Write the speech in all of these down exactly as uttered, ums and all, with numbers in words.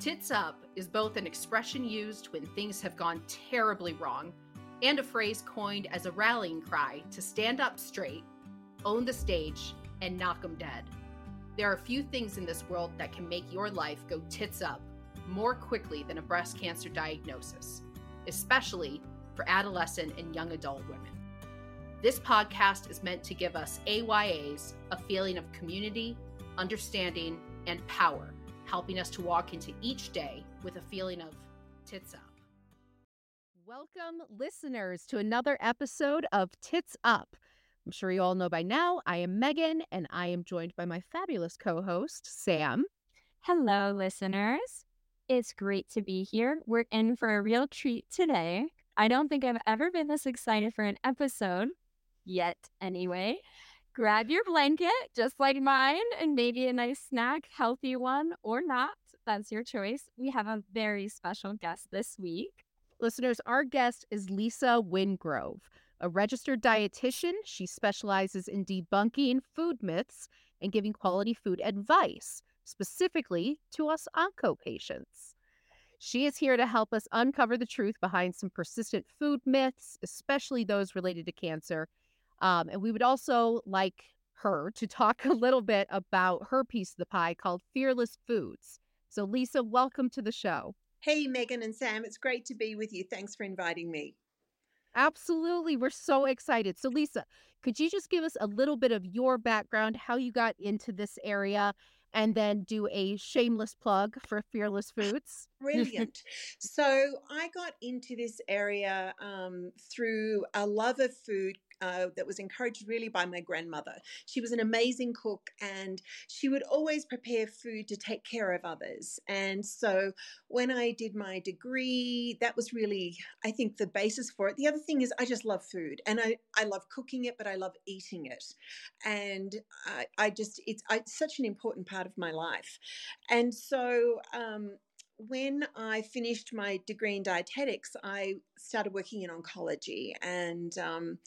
Tits Up is both an expression used when things have gone terribly wrong and a phrase coined as a rallying cry to stand up straight, own the stage, and knock 'em dead. There are few things in this world that can make your life go tits up more quickly than a breast cancer diagnosis, especially for adolescent and young adult women. This podcast is meant to give us A Y As a feeling of community, understanding, and power, helping us to walk into each day with a feeling of tits up. Welcome, listeners, to another episode of Tits Up. I'm sure you all know by now, I am Megan, and I am joined by my fabulous co-host, Sam. Hello, listeners. It's great to be here. We're in for a real treat today. I don't think I've ever been this excited for an episode yet, anyway. Grab your blanket, just like mine, and maybe a nice snack, healthy one or not. That's your choice. We have a very special guest this week. Listeners, our guest is Lisa Wingrove, a registered dietitian. She specializes in debunking food myths and giving quality food advice, specifically to us onco patients. She is here to help us uncover the truth behind some persistent food myths, especially those related to cancer. Um, and we would also like her to talk a little bit about her piece of the pie called Fearless Foods. So Lisa, welcome to the show. Hey, Megan and Sam, it's great to be with you. Thanks for inviting me. Absolutely. We're so excited. So Lisa, could you just give us a little bit of your background, how you got into this area, and then do a shameless plug for Fearless Foods? Brilliant. So I got into this area um, through a love of food uh, that was encouraged really by my grandmother. She was an amazing cook and she would always prepare food to take care of others. And so when I did my degree, that was really, I think, the basis for it. The other thing is I just love food and I, I love cooking it, but I love eating it. And I, I just, it's, I, it's such an important part of my life. And so um, when I finished my degree in dietetics, I started working in oncology. And um,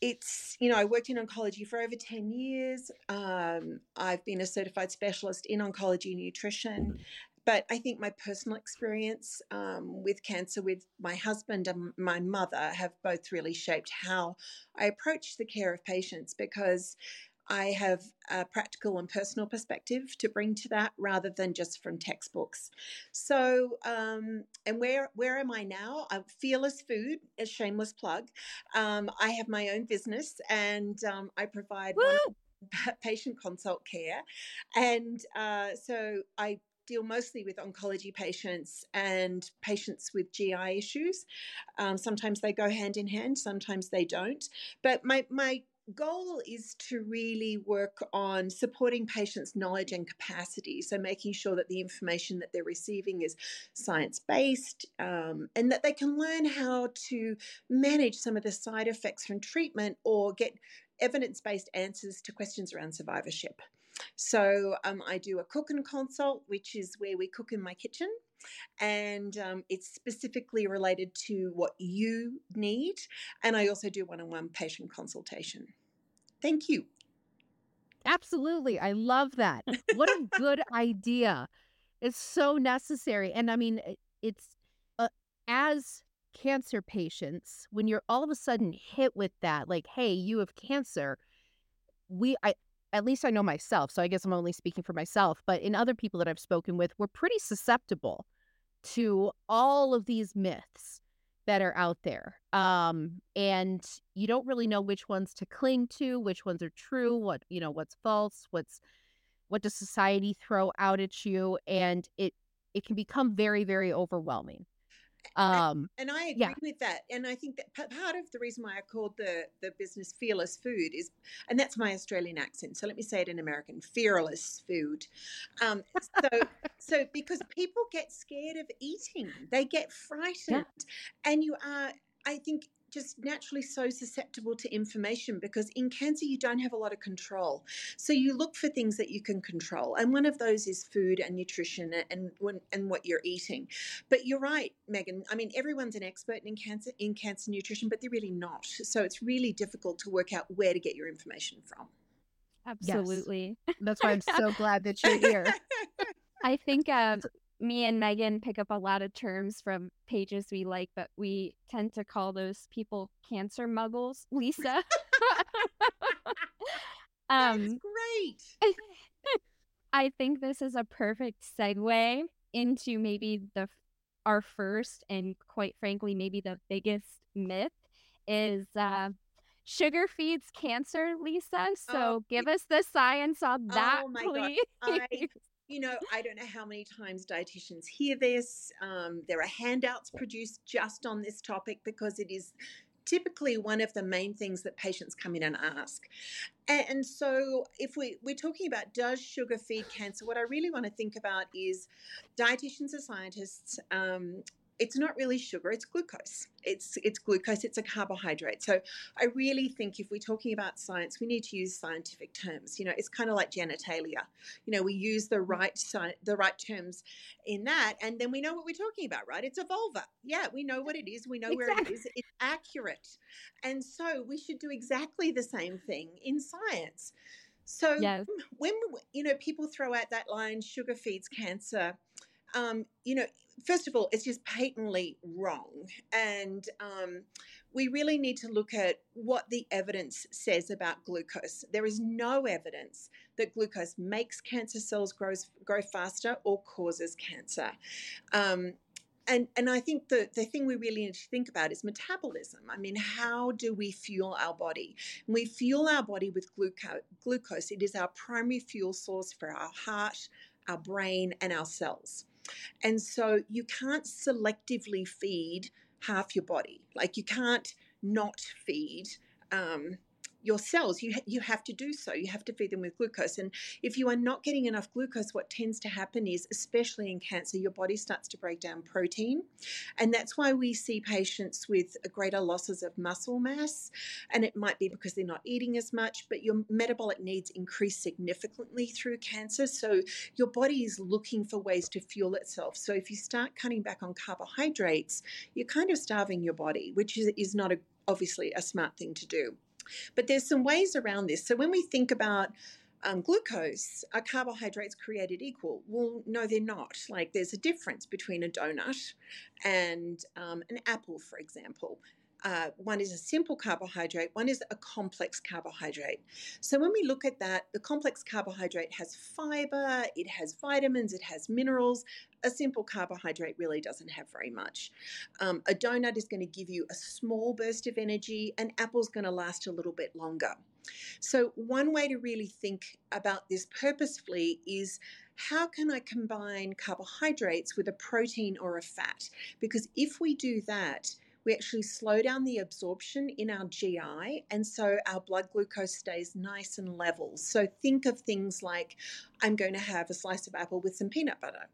it's, you know, I worked in oncology for over ten years. Um, I've been a certified specialist in oncology and nutrition. But I think my personal experience um, with cancer with my husband and my mother have both really shaped how I approach the care of patients, because I have a practical and personal perspective to bring to that rather than just from textbooks. So, um, and where where am I now? I'm Fearless Food, a shameless plug. Um, I have my own business and um, I provide patient consult care. And uh, so I deal mostly with oncology patients and patients with G I issues. Um, sometimes they go hand in hand, sometimes they don't. But my my goal is to really work on supporting patients' knowledge and capacity, so making sure that the information that they're receiving is science-based um, and that they can learn how to manage some of the side effects from treatment or get evidence-based answers to questions around survivorship. So um, I do a cook and consult, which is where we cook in my kitchen. And um, it's specifically related to what you need. And I also do one-on-one patient consultation. Thank you. Absolutely. I love that. What a good idea. It's so necessary. And I mean, it's uh, as cancer patients, when you're all of a sudden hit with that, like, hey, you have cancer, we, I, at least I know myself, so I guess I'm only speaking for myself, but in other people that I've spoken with, we're pretty susceptible to all of these myths that are out there. Um, and you don't really know which ones to cling to, which ones are true, what, you know, what's false, what's, what does society throw out at you? And it, it can become very, very overwhelming. Um, and, and I agree yeah. with that. And I think that p- part of the reason why I called the, the business Fearless Food is, and that's my Australian accent, so let me say it in American, Fearless Food. Um, so, so because people get scared of eating, they get frightened. Yeah. And you are, I think, just naturally so susceptible to information, because in cancer you don't have a lot of control. So you look for things that you can control. And one of those is food and nutrition and and what you're eating. But you're right, Megan. I mean, everyone's an expert in cancer, in cancer nutrition, but they're really not. So it's really difficult to work out where to get your information from. Absolutely. Yes. That's why I'm so glad that you're here. I think um, me and Megan pick up a lot of terms from pages we like, but we tend to call those people cancer muggles. Lisa. um, That's great. I think this is a perfect segue into maybe the our first and quite frankly, maybe the biggest myth is uh, sugar feeds cancer, Lisa. So oh, give us the science on that, oh my please. God. I- You know, I don't know how many times dietitians hear this. Um, there are handouts produced just on this topic because it is typically one of the main things that patients come in and ask. And so if we, we're talking about does sugar feed cancer, what I really want to think about is dietitians and scientists, um, it's not really sugar, it's glucose. It's it's glucose, it's a carbohydrate. So I really think if we're talking about science, we need to use scientific terms. You know, it's kind of like genitalia. You know, we use the right si- the right terms in that, and then we know what we're talking about, right? It's a vulva. Yeah, we know what it is. We know exactly where it is. It's accurate. And so we should do exactly the same thing in science. So yes. when, you know, people throw out that line, sugar feeds cancer, um, you know, first of all, it's just patently wrong. And um, we really need to look at what the evidence says about glucose. There is no evidence that glucose makes cancer cells grow, grow faster or causes cancer. Um, and, and I think the, the thing we really need to think about is metabolism. I mean, how do we fuel our body? We fuel our body with gluco- glucose. It is our primary fuel source for our heart, our brain, and our cells. And so you can't selectively feed half your body. Like you can't not feed um, your cells. You ha- you have to do so. You have to feed them with glucose. And if you are not getting enough glucose, what tends to happen is, especially in cancer, your body starts to break down protein. And that's why we see patients with greater losses of muscle mass. And it might be because they're not eating as much, but your metabolic needs increase significantly through cancer. So your body is looking for ways to fuel itself. So if you start cutting back on carbohydrates, you're kind of starving your body, which is, is not a, obviously a smart thing to do. But there's some ways around this. So when we think about um, glucose, are carbohydrates created equal? Well, no, they're not. Like there's a difference between a donut and um, an apple, for example. Uh, one is a simple carbohydrate, one is a complex carbohydrate. So when we look at that, the complex carbohydrate has fiber, it has vitamins, it has minerals. A simple carbohydrate really doesn't have very much. Um, a donut is going to give you a small burst of energy. An apple's going to last a little bit longer. So one way to really think about this purposefully is how can I combine carbohydrates with a protein or a fat? Because if we do that, we actually slow down the absorption in our G I, and so our blood glucose stays nice and level. So think of things like I'm going to have a slice of apple with some peanut butter,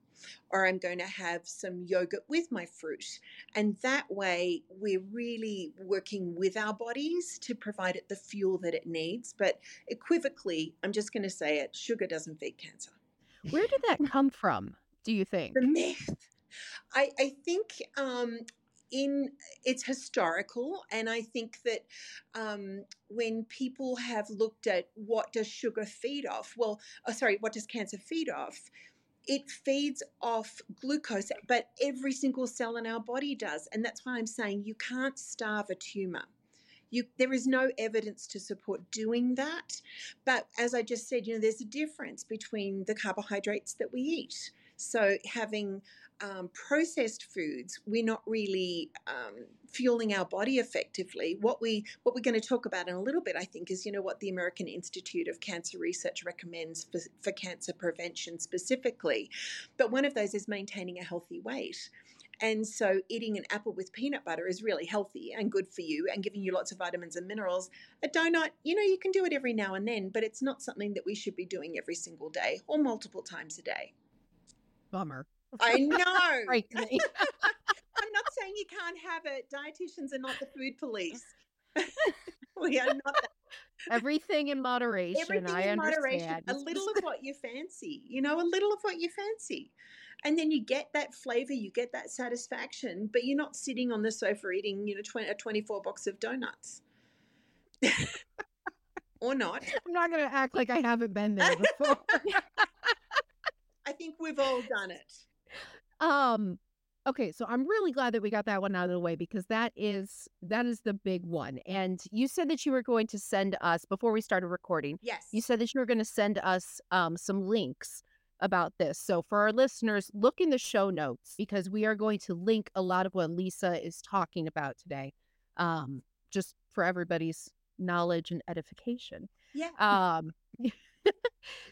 or I'm going to have some yogurt with my fruit. And that way we're really working with our bodies to provide it the fuel that it needs. But equivocally, I'm just going to say it, sugar doesn't feed cancer. Where did that come from, do you think? The myth. I, I think... Um, In it's historical, and I think that um, when people have looked at what does sugar feed off, well, oh, sorry, what does cancer feed off? It feeds off glucose, but every single cell in our body does, and that's why I'm saying you can't starve a tumor. You, there is no evidence to support doing that, but as I just said, you know, there's a difference between the carbohydrates that we eat. So having um, processed foods, we're not really um, fueling our body effectively. What, we, what we're going to talk about in a little bit, I think, is, you know, what the American Institute of Cancer Research recommends for, for cancer prevention specifically. But one of those is maintaining a healthy weight. And so eating an apple with peanut butter is really healthy and good for you and giving you lots of vitamins and minerals. A donut, you know, you can do it every now and then, but it's not something that we should be doing every single day or multiple times a day. Bummer. I know. Right. I'm not saying you can't have it. Dietitians are not the food police. We are not that. Everything in moderation. Everything I in understand. Moderation. A little of what you fancy. You know, a little of what you fancy. And then you get that flavor, you get that satisfaction, but you're not sitting on the sofa eating, you know, twenty, a twenty-four box of donuts. Or not. I'm not going to act like I haven't been there before. I think we've all done it. Um, okay, so I'm really glad that we got that one out of the way, because that is that is the big one. And you said that you were going to send us, before we started recording, yes, you said that you were going to send us um, some links about this. So for our listeners, look in the show notes, because we are going to link a lot of what Lisa is talking about today, um, just for everybody's knowledge and edification. Yeah. Um,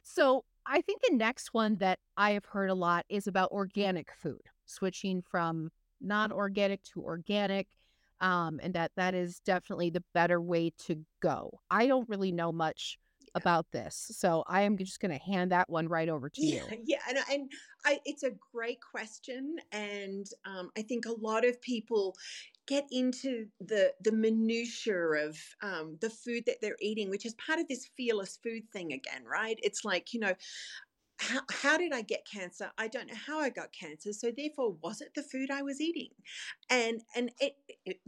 so I think the next one that I have heard a lot is about organic food, switching from non-organic to organic, um, and that that is definitely the better way to go. I don't really know much about this, so I am just going to hand that one right over to you. Yeah, yeah. and, and I, it's a great question, and um, I think a lot of people get into the the minutiae of um, the food that they're eating, which is part of this fearless food thing again, right? It's like, you know, How, how did I get cancer? I don't know how I got cancer. So therefore, was it the food I was eating? And and it, it,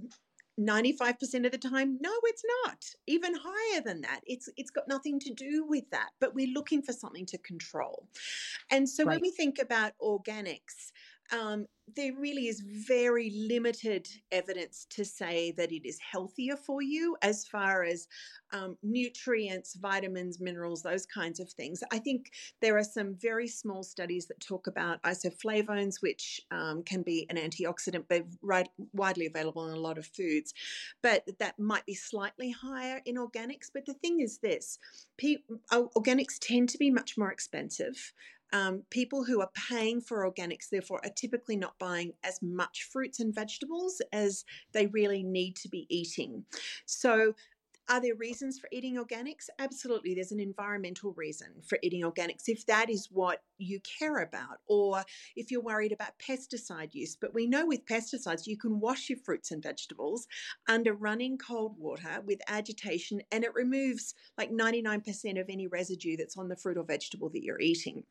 ninety-five percent of the time, no, it's not. Even higher than that. It's it's got nothing to do with that. But we're looking for something to control. And so right. when we think about organics, um, there really is very limited evidence to say that it is healthier for you as far as um, nutrients, vitamins, minerals, those kinds of things. I think there are some very small studies that talk about isoflavones, which um, can be an antioxidant, but right, widely available in a lot of foods. But that might be slightly higher in organics. But the thing is this, people, organics tend to be much more expensive. Um, people who are paying for organics, therefore, are typically not buying as much fruits and vegetables as they really need to be eating. So are there reasons for eating organics? Absolutely. There's an environmental reason for eating organics, if that is what you care about, or if you're worried about pesticide use. But we know with pesticides, you can wash your fruits and vegetables under running cold water with agitation, and it removes like ninety-nine percent of any residue that's on the fruit or vegetable that you're eating.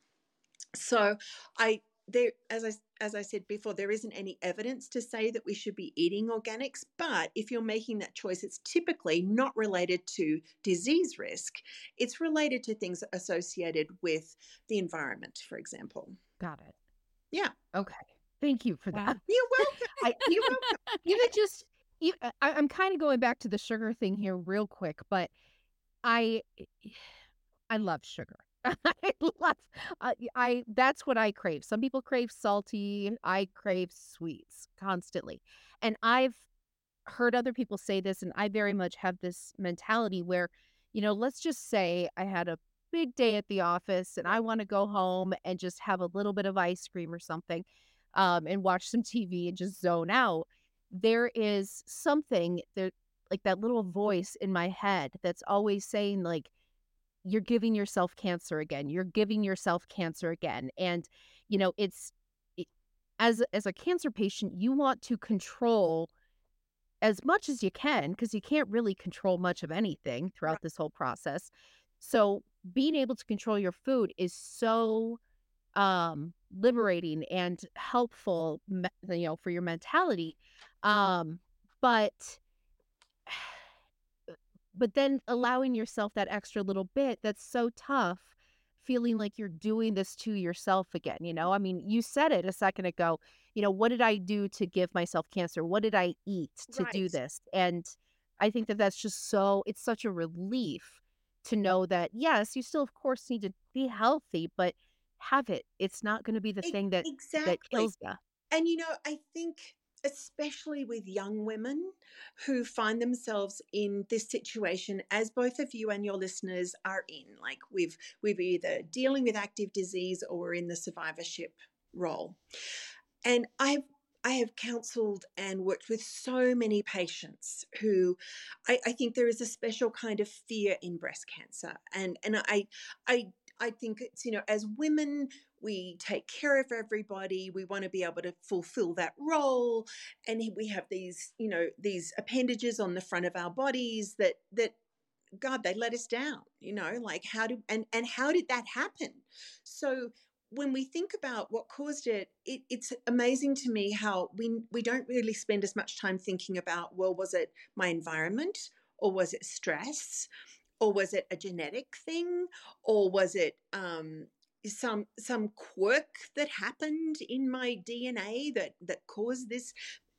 So I there as I as I said before, there isn't any evidence to say that we should be eating organics, but if you're making that choice, it's typically not related to disease risk. It's related to things associated with the environment, for example. Got it. Yeah. Okay. Thank you for that. You're welcome. I, you're welcome. You could just you, I, I'm kind of going back to the sugar thing here real quick, but I I love sugar. I love, uh, I, that's what I crave. Some people crave salty. I crave sweets constantly. And I've heard other people say this, and I very much have this mentality where, you know, let's just say I had a big day at the office and I want to go home and just have a little bit of ice cream or something, um, and watch some T V and just zone out. There is something there, like that little voice in my head that's always saying, like, you're giving yourself cancer again. You're giving yourself cancer again. And, you know, it's it, as, as a cancer patient, you want to control as much as you can, because you can't really control much of anything throughout this whole process. So being able to control your food is so um, liberating and helpful, you know, for your mentality. Um, but... But then allowing yourself that extra little bit, that's so tough, feeling like you're doing this to yourself again. You know, I mean, you said it a second ago, you know, what did I do to give myself cancer? What did I eat to right. do this? And I think that that's just so, it's such a relief to know that, yes, you still, of course, need to be healthy, but have it. It's not going to be the it, thing that, exactly. that kills you. And, you know, I think... especially with young women who find themselves in this situation, as both of you and your listeners are in, like we've, we've either dealing with active disease or we're in the survivorship role. And I've, I have counseled and worked with so many patients who I, I think there is a special kind of fear in breast cancer. And, and I, I, I think it's, you know, as women, we take care of everybody. We want to be able to fulfill that role. And we have these, you know, these appendages on the front of our bodies that, that, God, they let us down, you know, like how do, and, and how did that happen? So when we think about what caused it, it it's amazing to me how we, we don't really spend as much time thinking about, well, was it my environment, or was it stress, or was it a genetic thing, or was it, um, some some quirk that happened in my D N A that that caused this.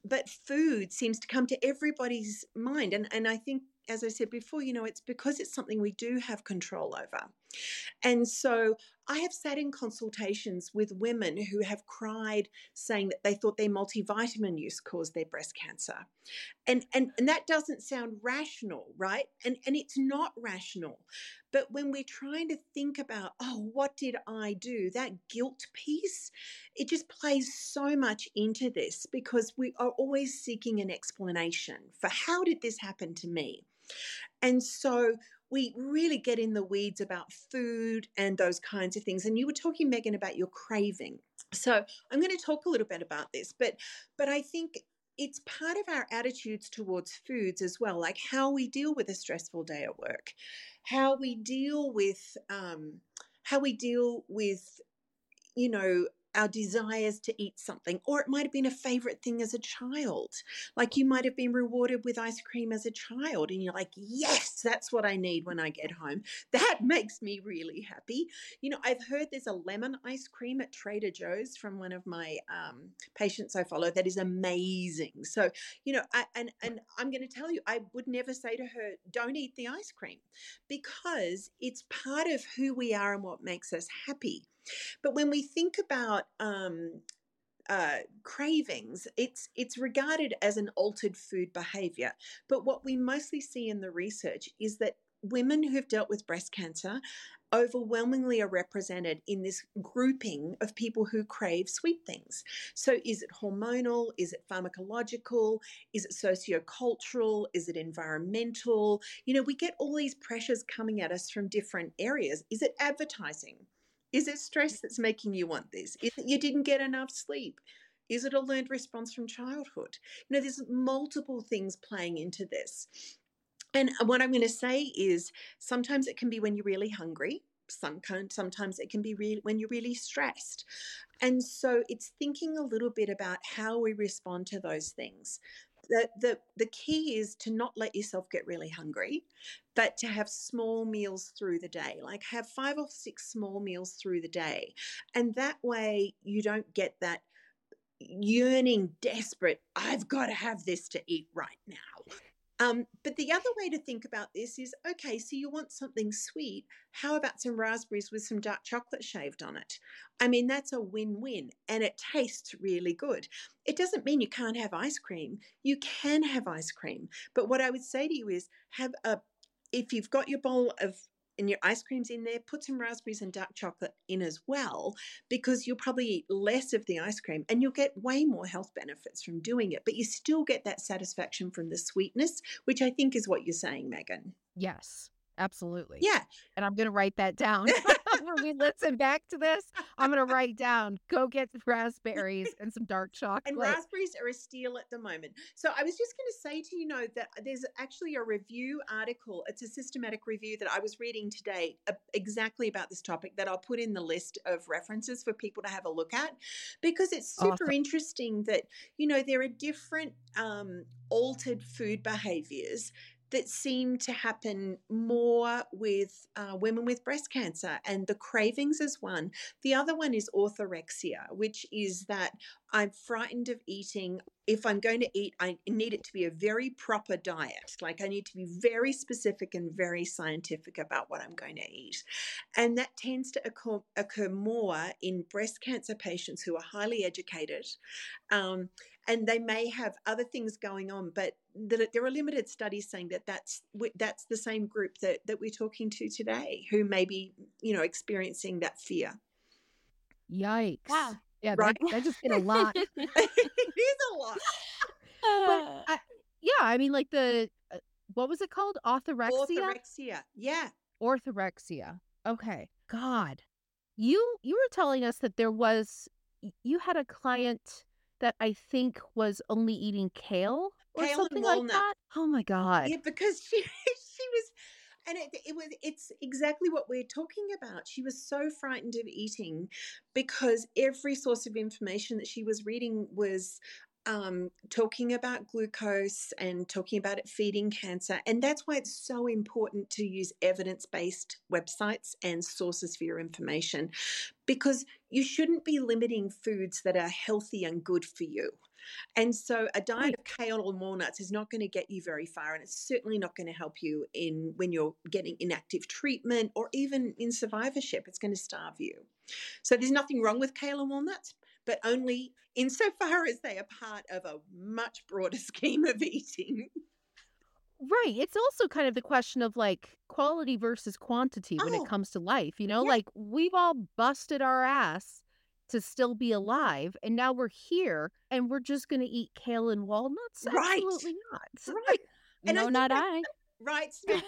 But food seems to come to everybody's mind. And, and I think, as I said before, you know, it's because it's something we do have control over. And so I have sat in consultations with women who have cried saying that they thought their multivitamin use caused their breast cancer. And, and, and that doesn't sound rational, right? And, and it's not rational. But when we're trying to think about, oh, what did I do? That guilt piece, it just plays so much into this, because we are always seeking an explanation for how did this happen to me? And so we really get in the weeds about food and those kinds of things. And you were talking, Megan, about your craving. So I'm going to talk a little bit about this, but but I think it's part of our attitudes towards foods as well, like how we deal with a stressful day at work, how we deal with um, how we deal with, you know, our desires to eat something, or it might have been a favorite thing as a child. Like you might have been rewarded with ice cream as a child and you're like, yes, that's what I need when I get home. That makes me really happy. You know, I've heard there's a lemon ice cream at Trader Joe's from one of my um, patients I follow that is amazing. So, you know, I, and, and I'm going to tell you, I would never say to her, don't eat the ice cream, because it's part of who we are and what makes us happy. But when we think about um, uh, cravings, it's it's regarded as an altered food behavior. But what we mostly see in the research is that women who've dealt with breast cancer overwhelmingly are represented in this grouping of people who crave sweet things. So is it hormonal? Is it pharmacological? Is it sociocultural? Is it environmental? You know, we get all these pressures coming at us from different areas. Is it advertising? Is it stress that's making you want this? Is it you didn't get enough sleep? Is it a learned response from childhood? You know, there's multiple things playing into this. And what I'm going to say is sometimes it can be when you're really hungry. Some kind, sometimes it can be really, when you're really stressed. And so it's thinking a little bit about how we respond to those things. The, the the key is to not let yourself get really hungry, but to have small meals through the day, like have five or six small meals through the day. And that way you don't get that yearning, desperate, I've got to have this to eat right now. Um, but the other way to think about this is, okay, so you want something sweet. How about some raspberries with some dark chocolate shaved on it? I mean, that's a win-win, and it tastes really good. It doesn't mean you can't have ice cream. You can have ice cream. But what I would say to you is have a, if you've got your bowl of, and your ice cream's in there, put some raspberries and dark chocolate in as well, because you'll probably eat less of the ice cream and you'll get way more health benefits from doing it, but you still get that satisfaction from the sweetness, which I think is what you're saying, Megan. Yes, absolutely. Yeah. And I'm going to write that down. When we listen back to this, I'm going to write down, go get raspberries and some dark chocolate. And raspberries are a steal at the moment. So I was just going to say to you, you know, that there's actually a review article. It's a systematic review that I was reading today uh, exactly about this topic that I'll put in the list of references for people to have a look at, because it's super awesome. Interesting that, you know, there are different um, altered food behaviors that seem to happen more with uh, women with breast cancer, and the cravings is one. The other one is orthorexia, which is that I'm frightened of eating. If I'm going to eat, I need it to be a very proper diet. Like I need to be very specific and very scientific about what I'm going to eat. And that tends to occur, occur more in breast cancer patients who are highly educated. Um, and they may have other things going on, but there are limited studies saying that that's, that's the same group that, that we're talking to today who may be, you know, experiencing that fear. Yikes. Wow. Yeah, right? that, that just hit a lot. It is a lot. But I, yeah, I mean, like the, uh, what was it called? Orthorexia? Orthorexia, yeah. Orthorexia. Okay. God. You, you were telling us that there was, you had a client that I think was only eating kale or kale something and walnut. Like that. Oh, my God. Yeah, because she, she was... And it, it was, it's exactly what we're talking about. She was so frightened of eating because every source of information that she was reading was um, talking about glucose and talking about it feeding cancer. And that's why it's so important to use evidence-based websites and sources for your information, because you shouldn't be limiting foods that are healthy and good for you. And so a diet of kale or more nuts is not going to get you very far, and it's certainly not going to help you in when you're getting inactive treatment or even in survivorship. It's going to starve you. So there's nothing wrong with kale and walnuts, but only insofar as they are part of a much broader scheme of eating. Right. It's also kind of the question of like quality versus quantity when oh, it comes to life. You know, yeah. like we've all busted our ass to still be alive, and now we're here and we're just going to eat kale and walnuts? Right. Absolutely not. Right. And no, I not that, I. Right, Sam,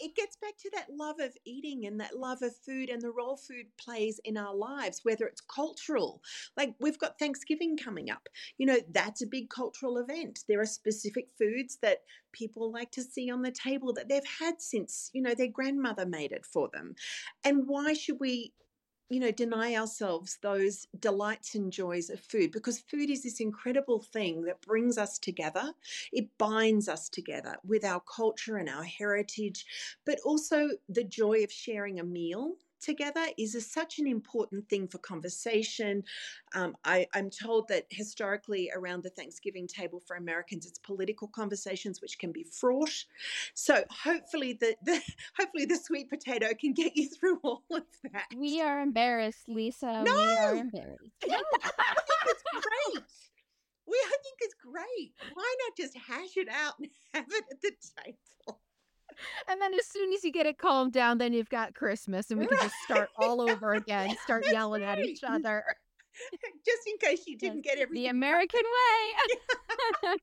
it gets back to that love of eating and that love of food and the role food plays in our lives, whether it's cultural. Like we've got Thanksgiving coming up. You know, that's a big cultural event. There are specific foods that people like to see on the table that they've had since, you know, their grandmother made it for them. And why should we you know, deny ourselves those delights and joys of food, because food is this incredible thing that brings us together. It binds us together with our culture and our heritage, but also the joy of sharing a meal together is a, such an important thing for conversation. Um, I, I'm told that historically around the Thanksgiving table for Americans, it's political conversations which can be fraught. So hopefully the, the hopefully the sweet potato can get you through all of that. We are embarrassed, Lisa. No! We are embarrassed. No, I think it's great. We I think it's great. Why not just hash it out and have it at the table? And then as soon as you get it calmed down, then you've got Christmas and we can just start all over again, start That's yelling right. at each other. Just in case you didn't That's get everything. The American way.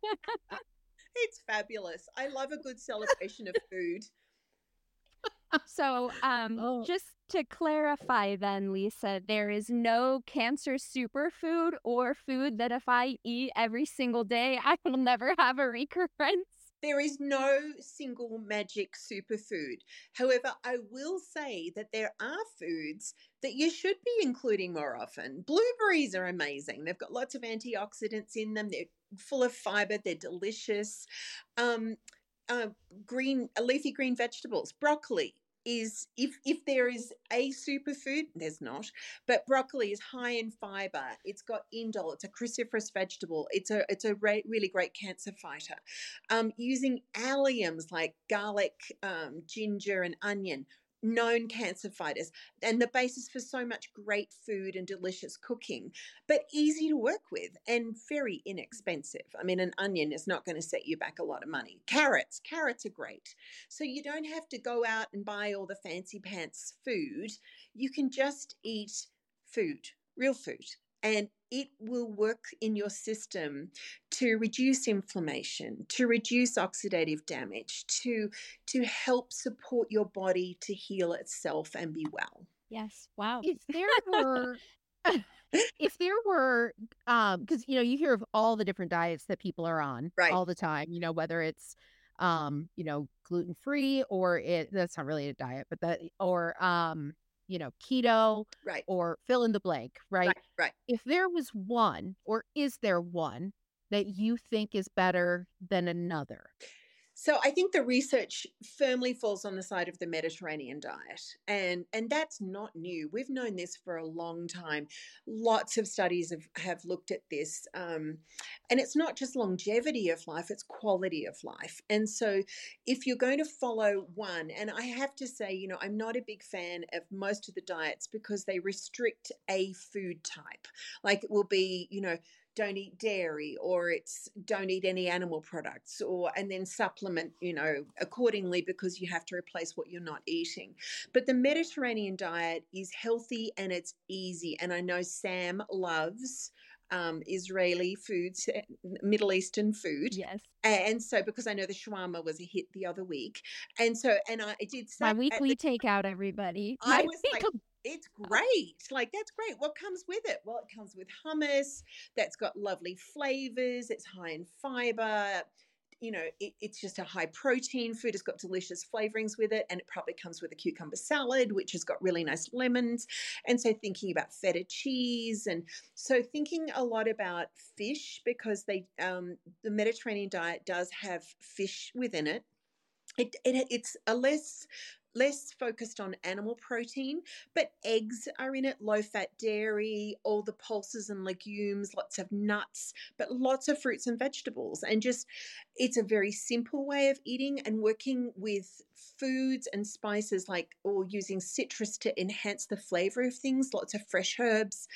It's fabulous. I love a good celebration of food. So um, oh. just to clarify then, Lisa, there is no cancer superfood or food that if I eat every single day, I will never have a recurrence. There is no single magic superfood. However, I will say that there are foods that you should be including more often. Blueberries are amazing. They've got lots of antioxidants in them. They're full of fiber. They're delicious. Um, uh, green, leafy green vegetables, broccoli. Is if if there is a superfood, there's not, but broccoli is high in fiber. It's got indole. It's a cruciferous vegetable. It's a it's a re- really great cancer fighter. Um, using alliums like garlic, um, ginger, and onion, known cancer fighters, and the basis for so much great food and delicious cooking, but easy to work with and very inexpensive. I mean, an onion is not going to set you back a lot of money. Carrots, carrots are great. So you don't have to go out and buy all the fancy pants food. You can just eat food, real food, and it will work in your system to reduce inflammation, to reduce oxidative damage, to to help support your body to heal itself and be well. Yes. Wow. If there were, if there were, um, because you know you hear of all the different diets that people are on right. all the time. You know, whether it's, um, you know, gluten free or it that's not really a diet, but that or um. you know, keto right. or fill in the blank, right? right? Right. If there was one, or is there one that you think is better than another? So I think the research firmly falls on the side of the Mediterranean diet. And, and that's not new. We've known this for a long time. Lots of studies have, have looked at this. Um, and it's not just longevity of life, it's quality of life. And so if you're going to follow one, and I have to say, you know, I'm not a big fan of most of the diets because they restrict a food type. Like it will be, you know, don't eat dairy, or it's don't eat any animal products, or and then supplement, you know, accordingly because you have to replace what you're not eating. But the Mediterranean diet is healthy and it's easy. And I know Sam loves um, Israeli foods, Middle Eastern food. Yes. And so because I know the shawarma was a hit the other week. And so, and I did say- My weekly the, takeout, everybody. I My was week- like- It's great. Like, that's great. What comes with it? Well, it comes with hummus that's got lovely flavors. It's high in fiber. you know, it, it's just a high protein food. It's got delicious flavorings with it, and it probably comes with a cucumber salad, which has got really nice lemons. And so thinking about feta cheese, and so thinking a lot about fish, because they um, the Mediterranean diet does have fish within it. It, it it's a less less focused on animal protein, but eggs are in it, low-fat dairy, all the pulses and legumes, lots of nuts, but lots of fruits and vegetables. And just, it's a very simple way of eating, and working with foods and spices like, or using citrus to enhance the flavor of things, lots of fresh herbs.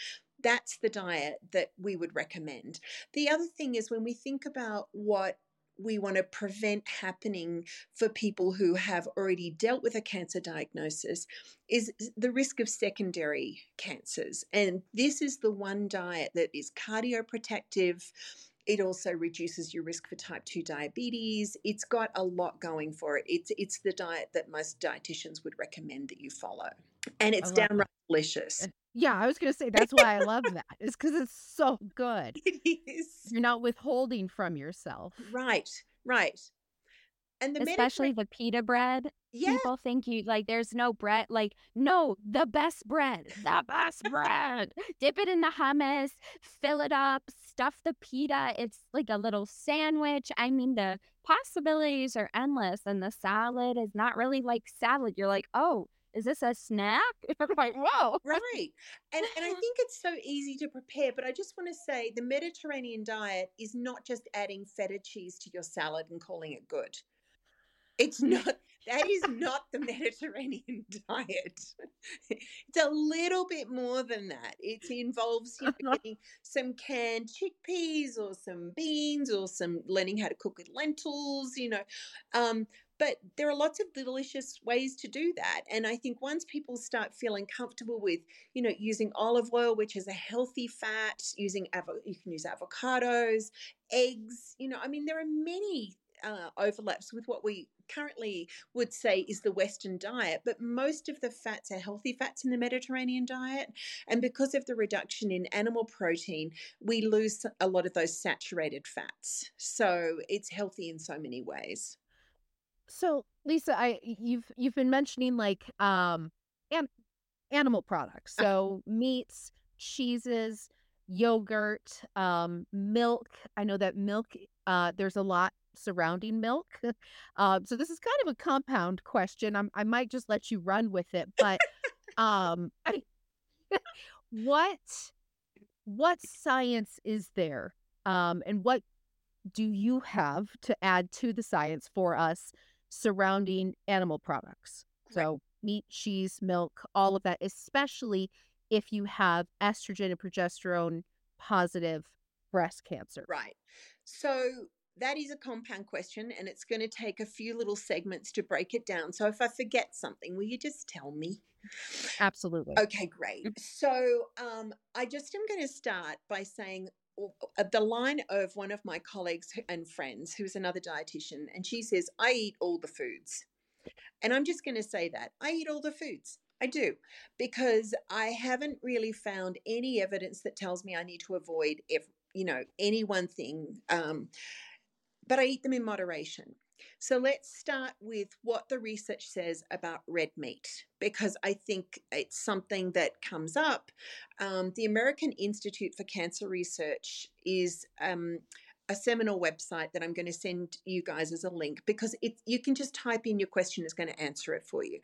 That's the diet that we would recommend. The other thing is, when we think about what we want to prevent happening for people who have already dealt with a cancer diagnosis, is the risk of secondary cancers. And this is the one diet that is cardioprotective. It also reduces your risk for type two diabetes. It's got a lot going for it. It's it's the diet that most dietitians would recommend that you follow. And it's downright delicious. Yeah, I was going to say, that's why I love that. It's because it's so good. It is. You're not withholding from yourself. Right, right. And the Especially Mediterranean- the pita bread. Yeah. People think you, like, there's no bread. Like, no, the best bread. The best bread. Dip it in the hummus. Fill it up. Stuff the pita. It's like a little sandwich. I mean, the possibilities are endless. And the salad is not really like salad. You're like, oh, is this a snack? I'm like, whoa. Right. And and I think it's so easy to prepare, but I just want to say the Mediterranean diet is not just adding feta cheese to your salad and calling it good. It's not. That is not the Mediterranean diet. It's a little bit more than that. It involves, you know, getting some canned chickpeas or some beans or some learning how to cook with lentils, you know. Um, But there are lots of delicious ways to do that. And I think once people start feeling comfortable with, you know, using olive oil, which is a healthy fat, using avo- you can use avocados, eggs, you know, I mean, there are many uh, overlaps with what we currently would say is the Western diet, but most of the fats are healthy fats in the Mediterranean diet. And because of the reduction in animal protein, we lose a lot of those saturated fats. So it's healthy in so many ways. So, Lisa, I you've you've been mentioning like um an, animal products, so meats, cheeses, yogurt, um, milk. I know that milk. Uh, there's a lot surrounding milk. um, so this is kind of a compound question. I'm, I might just let you run with it, but um, I, what what science is there, um, and what do you have to add to the science for us surrounding animal products? Right. So meat, cheese, milk, all of that, especially if you have estrogen and progesterone positive breast cancer. Right. So that is a compound question, and it's going to take a few little segments to break it down. So if I forget something, will you just tell me? Absolutely. Okay, great. So um, I just am going to start by saying the line of one of my colleagues and friends who's another dietitian, and she says, I eat all the foods. And I'm just going to say that. I eat all the foods. I do, because I haven't really found any evidence that tells me I need to avoid, if, you know, any one thing, um, but I eat them in moderation. So let's start with what the research says about red meat, because I think it's something that comes up. Um, the American Institute for Cancer Research is um, a seminal website that I'm going to send you guys as a link, because it, you can just type in your question, it's going to answer it for you.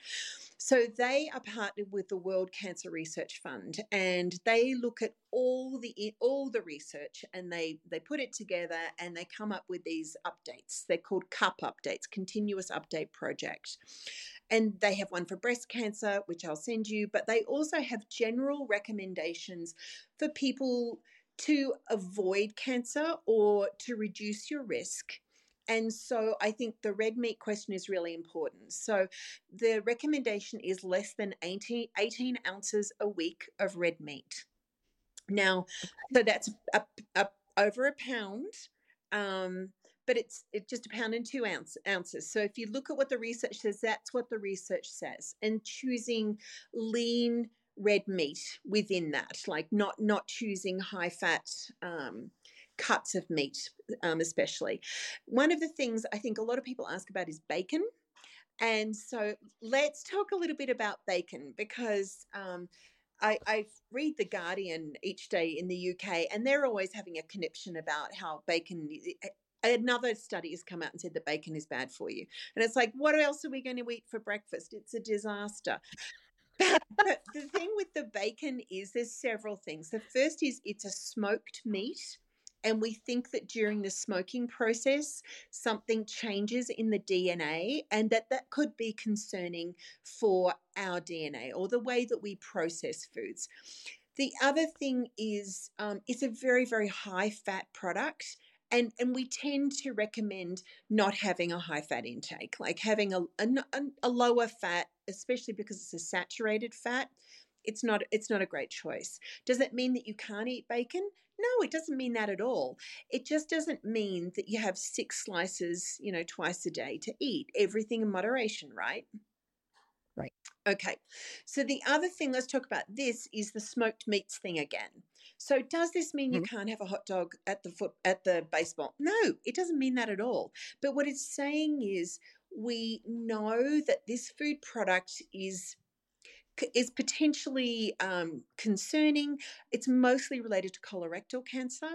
So they are partnered with the World Cancer Research Fund, and they look at all the all the research, and they, they put it together and they come up with these updates. They're called CUP updates, Continuous Update Project. And they have one for breast cancer, which I'll send you, but they also have general recommendations for people to avoid cancer or to reduce your risk. And so I think the red meat question is really important. So the recommendation is less than eighteen, eighteen ounces a week of red meat. Now, so that's a, a, over a pound, um, but it's, it's just a pound and two ounce, ounces. So if you look at what the research says, that's what the research says. And choosing lean red meat within that, like not not choosing high fat um, cuts of meat, um, especially. One of the things I think a lot of people ask about is bacon. And so let's talk a little bit about bacon, because um, I, I read The Guardian each day in the U K, and they're always having a conniption about how bacon, another study has come out and said that bacon is bad for you. And it's like, what else are we going to eat for breakfast? It's a disaster. But, but the thing with the bacon is there's several things. The first is it's a smoked meat. And we think that during the smoking process, something changes in the D N A, and that that could be concerning for our D N A or the way that we process foods. The other thing is um, it's a very, very high-fat product, and, and we tend to recommend not having a high-fat intake, like having a, a, a lower fat, especially because it's a saturated fat. It's not, it's not a great choice. Does it mean that you can't eat bacon? No, it doesn't mean that at all. It just doesn't mean that you have six slices, you know, twice a day to eat. Everything in moderation, right? Right. Okay. So the other thing, let's talk about this, is the smoked meats thing again. So does this mean mm-hmm. you can't have a hot dog at the foot, at the baseball? No, it doesn't mean that at all. But what it's saying is we know that this food product is is potentially um, concerning. It's mostly related to colorectal cancer,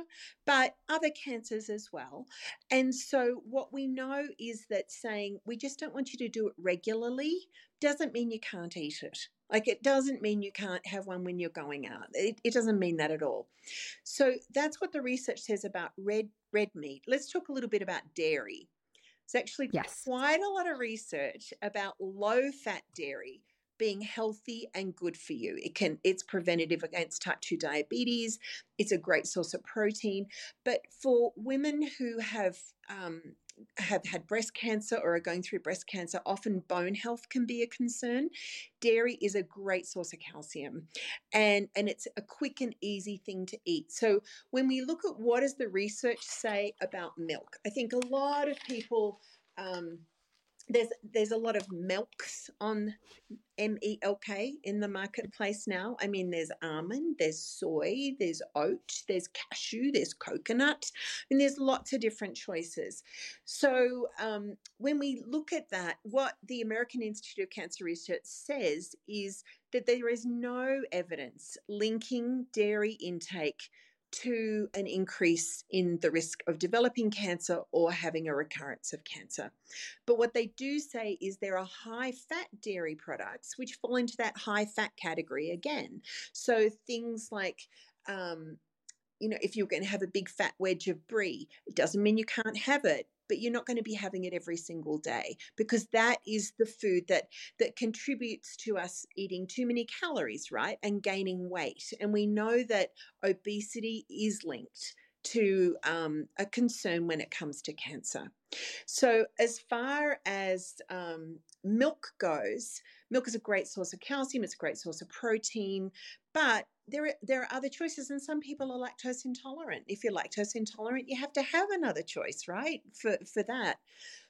but other cancers as well. And so what we know is that saying, we just don't want you to do it regularly, doesn't mean you can't eat it. Like, it doesn't mean you can't have one when you're going out. It, it doesn't mean that at all. So that's what the research says about red, red meat. Let's talk a little bit about dairy. There's actually yes. quite a lot of research about low-fat dairy being healthy and good for you. It can, it's preventative against type two diabetes. It's a great source of protein. But for women who have um, have had breast cancer or are going through breast cancer, often bone health can be a concern. Dairy is a great source of calcium, and, and it's a quick and easy thing to eat. So when we look at what does the research say about milk, I think a lot of people... Um, There's there's a lot of milks on M E L K in the marketplace now. I mean, there's almond, there's soy, there's oat, there's cashew, there's coconut. I mean, there's lots of different choices. So um, when we look at that, what the American Institute of Cancer Research says is that there is no evidence linking dairy intake to an increase in the risk of developing cancer or having a recurrence of cancer. But what they do say is there are high-fat dairy products which fall into that high-fat category again. So things like, um, you know, if you're going to have a big fat wedge of brie, it doesn't mean you can't have it, but you're not going to be having it every single day, because that is the food that that contributes to us eating too many calories, right, and gaining weight. And we know that obesity is linked to um, a concern when it comes to cancer. So as far as um, milk goes, milk is a great source of calcium, it's a great source of protein, but There are, there are other choices, and some people are lactose intolerant. If you're lactose intolerant, you have to have another choice, right, for, for that.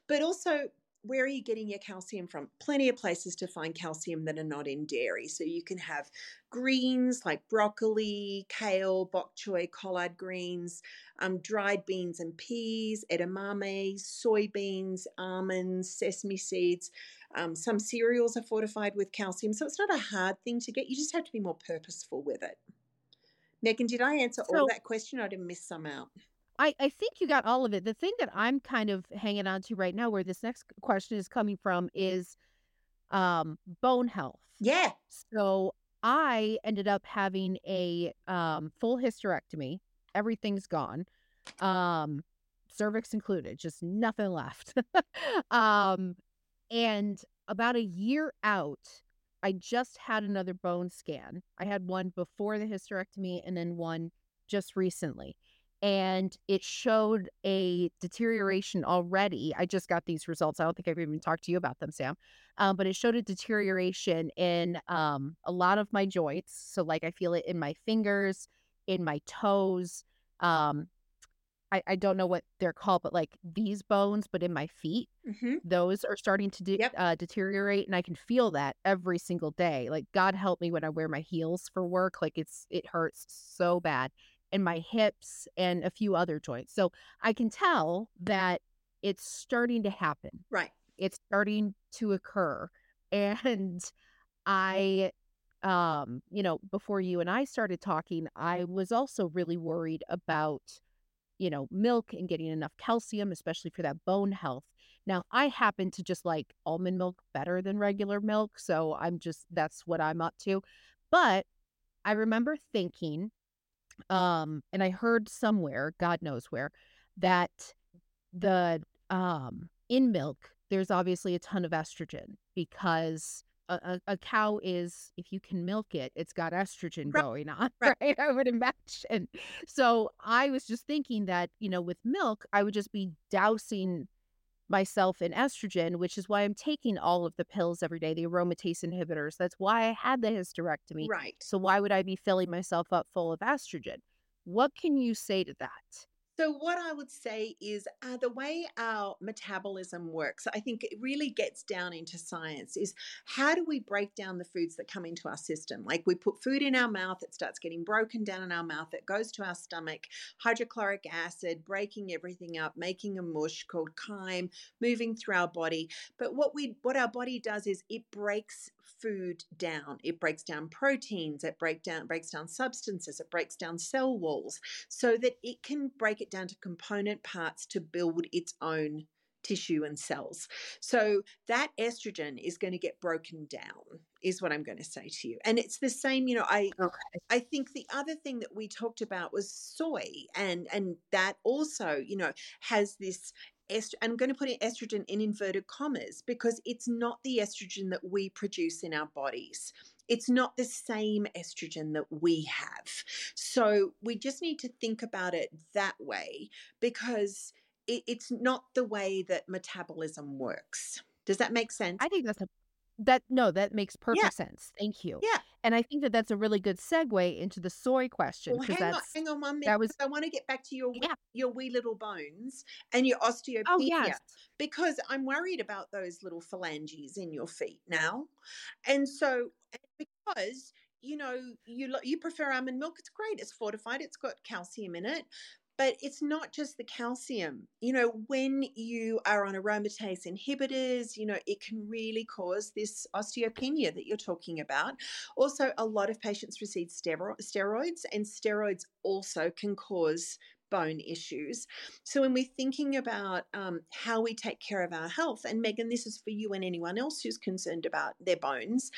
But also, where are you getting your calcium from? Plenty of places to find calcium that are not in dairy. So you can have greens like broccoli, kale, bok choy, collard greens, um, dried beans and peas, edamame, soybeans, almonds, sesame seeds. Um, some cereals are fortified with calcium. So it's not a hard thing to get. You just have to be more purposeful with it. Megan, did I answer so, all that question? I didn't miss some out. I, I think you got all of it. The thing that I'm kind of hanging on to right now, where this next question is coming from, is um, bone health. Yeah. So I ended up having a um, full hysterectomy. Everything's gone. Um, cervix included, just nothing left. um, and about a year out, I just had another bone scan. I had one before the hysterectomy and then one just recently. And it showed a deterioration already. I just got these results. I don't think I've even talked to you about them, Sam. Um, but it showed a deterioration in um, a lot of my joints. So, like, I feel it in my fingers, in my toes. Um, I, I don't know what they're called, but, like, these bones, but in my feet, mm-hmm. those are starting to de- yep. uh, deteriorate. And I can feel that every single day. Like, God help me when I wear my heels for work. Like, it's it hurts so bad. and my hips and a few other joints. So I can tell that it's starting to happen. Right. It's starting to occur. And I, um, you know, before you and I started talking, I was also really worried about, you know, milk and getting enough calcium, especially for that bone health. Now, I happen to just like almond milk better than regular milk. So I'm just, that's what I'm up to. But I remember thinking, um, and I heard somewhere, God knows where, that the um, in milk, there's obviously a ton of estrogen because a, a, a cow is, if you can milk it, it's got estrogen right. going on, right. right? I would imagine. So I was just thinking that, you know, with milk, I would just be dousing myself in estrogen, which is why I'm taking all of the pills every day, the aromatase inhibitors. That's why I had the hysterectomy. Right. So why would I be filling myself up full of estrogen? What can you say to that? So what I would say is uh, the way our metabolism works, I think it really gets down into science, is how do we break down the foods that come into our system? Like we put food in our mouth, it starts getting broken down in our mouth, it goes to our stomach, hydrochloric acid, breaking everything up, making a mush called chyme, moving through our body. But what we what our body does is it breaks food down. It breaks down proteins, it break down, breaks down substances, it breaks down cell walls so that it can break it down to component parts to build its own tissue and cells. So that estrogen is going to get broken down is what I'm going to say to you. And it's the same, you know, I okay. I think the other thing that we talked about was soy, and and that also, you know, has this Est- I'm going to put in estrogen in inverted commas because it's not the estrogen that we produce in our bodies. It's not the same estrogen that we have. So we just need to think about it that way because it, it's not the way that metabolism works. Does that make sense? I think that's a, that, no, that makes perfect yeah. sense. Thank you. Yeah. And I think that that's a really good segue into the soy question. Well, hang, that's, on, hang on one minute. That was, I want to get back to your wee, yeah. your wee little bones and your osteopenia. Oh, yes. Because I'm worried about those little phalanges in your feet now. And so because, you know, you you prefer almond milk, it's great. It's fortified. It's got calcium in it. But it's not just the calcium. You know, when you are on aromatase inhibitors, you know, it can really cause this osteopenia that you're talking about. Also, a lot of patients receive steroids, and steroids also can cause bone issues. So when we're thinking about um, how we take care of our health, and Megan, this is for you and anyone else who's concerned about their bones,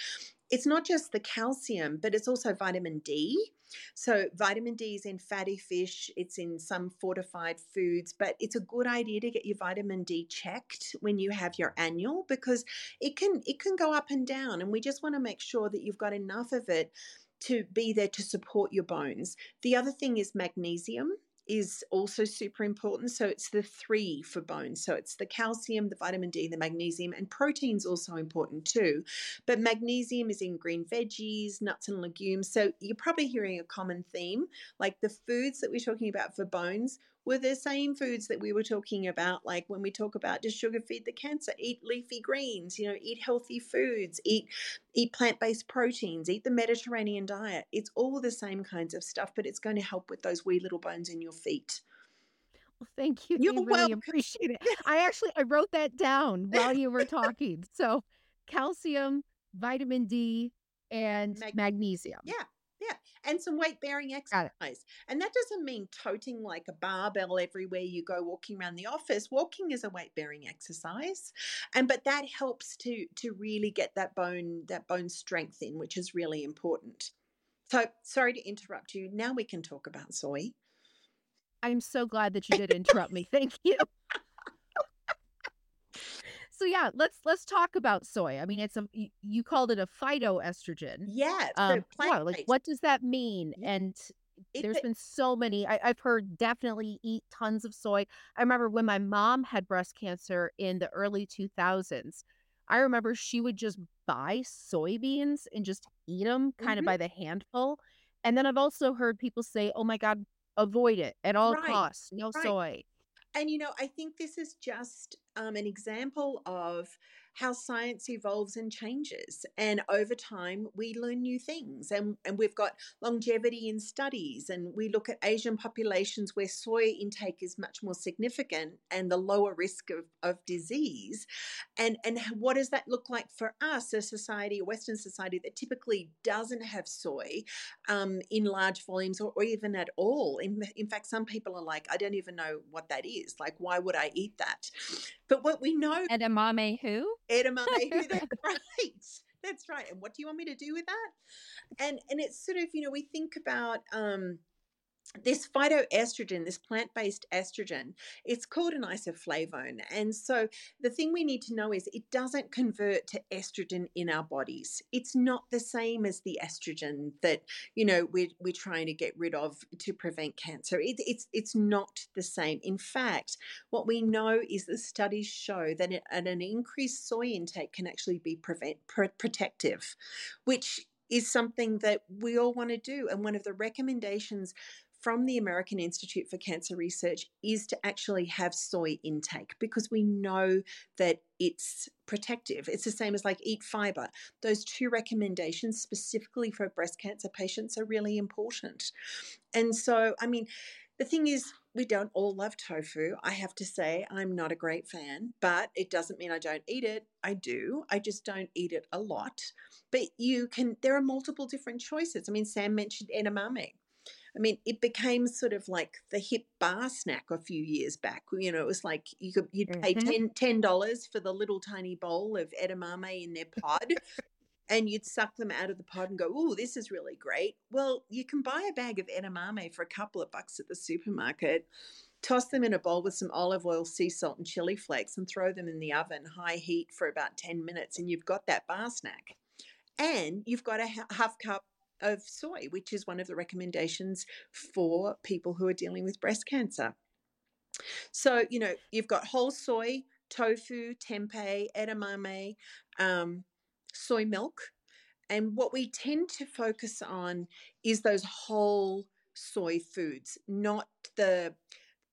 it's not just the calcium, but it's also vitamin D. So vitamin D is in fatty fish, it's in some fortified foods, but it's a good idea to get your vitamin D checked when you have your annual because it can it can go up and down, and we just want to make sure that you've got enough of it to be there to support your bones. The other thing is magnesium is also super important. So it's the three for bones. So it's the calcium, the vitamin D, the magnesium, and protein's also important too. But magnesium is in green veggies, nuts and legumes. So you're probably hearing a common theme, like the foods that we're talking about for bones were the same foods that we were talking about, like when we talk about just sugar feed the cancer, eat leafy greens, you know, eat healthy foods, eat eat plant-based proteins, eat the Mediterranean diet. It's all the same kinds of stuff, but it's going to help with those wee little bones in your feet. Well, thank you. You're I really welcome. Appreciate it. I actually, I wrote that down while you were talking. So calcium, vitamin D, and Mag- magnesium. Yeah. Yeah, and some weight-bearing exercise. And that doesn't mean toting like a barbell everywhere you go walking around the office. Walking is a weight-bearing exercise. And but that helps to to really get that bone that bone strength in, which is really important. So sorry to interrupt you. Now we can talk about soy. I'm so glad that you did interrupt me. Thank you. So yeah, let's let's talk about soy. I mean, it's a you called it a phytoestrogen. Yeah, so um, yeah, like what does that mean? And it, there's it, been so many. I, I've heard definitely eat tons of soy. I remember when my mom had breast cancer in the early two thousands. I remember she would just buy soybeans and just eat them kind mm-hmm. of by the handful. And then I've also heard people say, "Oh my God, avoid it at all right. costs. No right. soy." And, you know, I think this is just um, an example of how science evolves and changes. And over time, we learn new things. And, and we've got longevity in studies. And we look at Asian populations where soy intake is much more significant and the lower risk of, of disease. And, and what does that look like for us, a society, a Western society that typically doesn't have soy um, in large volumes or, or even at all? In, in fact, some people are like, I don't even know what that is. Like, why would I eat that? But what we know... Edamame who? Edamame who, that's right. That's right. And what do you want me to do with that? And and it's sort of, you know, we think about um, this phytoestrogen, this plant-based estrogen. It's called an isoflavone. And so the thing we need to know is it doesn't convert to estrogen in our bodies. It's not the same as the estrogen that, you know, we're, we're trying to get rid of to prevent cancer. It, it's, it's not the same. In fact, what we know is the studies show that an, an increased soy intake can actually be prevent, pr- protective, which is something that we all want to do. And one of the recommendations from the American Institute for Cancer Research is to actually have soy intake, because we know that it's protective. It's the same as like eat fiber. Those two recommendations specifically for breast cancer patients are really important. And so, I mean, the thing is, we don't all love tofu. I have to say I'm not a great fan, but it doesn't mean I don't eat it. I do. I just don't eat it a lot. But you can, there are multiple different choices. I mean, Sam mentioned edamame. I mean, it became sort of like the hip bar snack a few years back. You know, it was like you could, you'd mm-hmm. pay ten dollars for the little tiny bowl of edamame in their pod and you'd suck them out of the pod and go, oh, this is really great. Well, you can buy a bag of edamame for a couple of bucks at the supermarket, toss them in a bowl with some olive oil, sea salt and chili flakes and throw them in the oven, high heat for about ten minutes, and you've got that bar snack. And you've got a half cup of soy, which is one of the recommendations for people who are dealing with breast cancer. So, you know, you've got whole soy, tofu, tempeh, edamame, um, soy milk. And what we tend to focus on is those whole soy foods, not the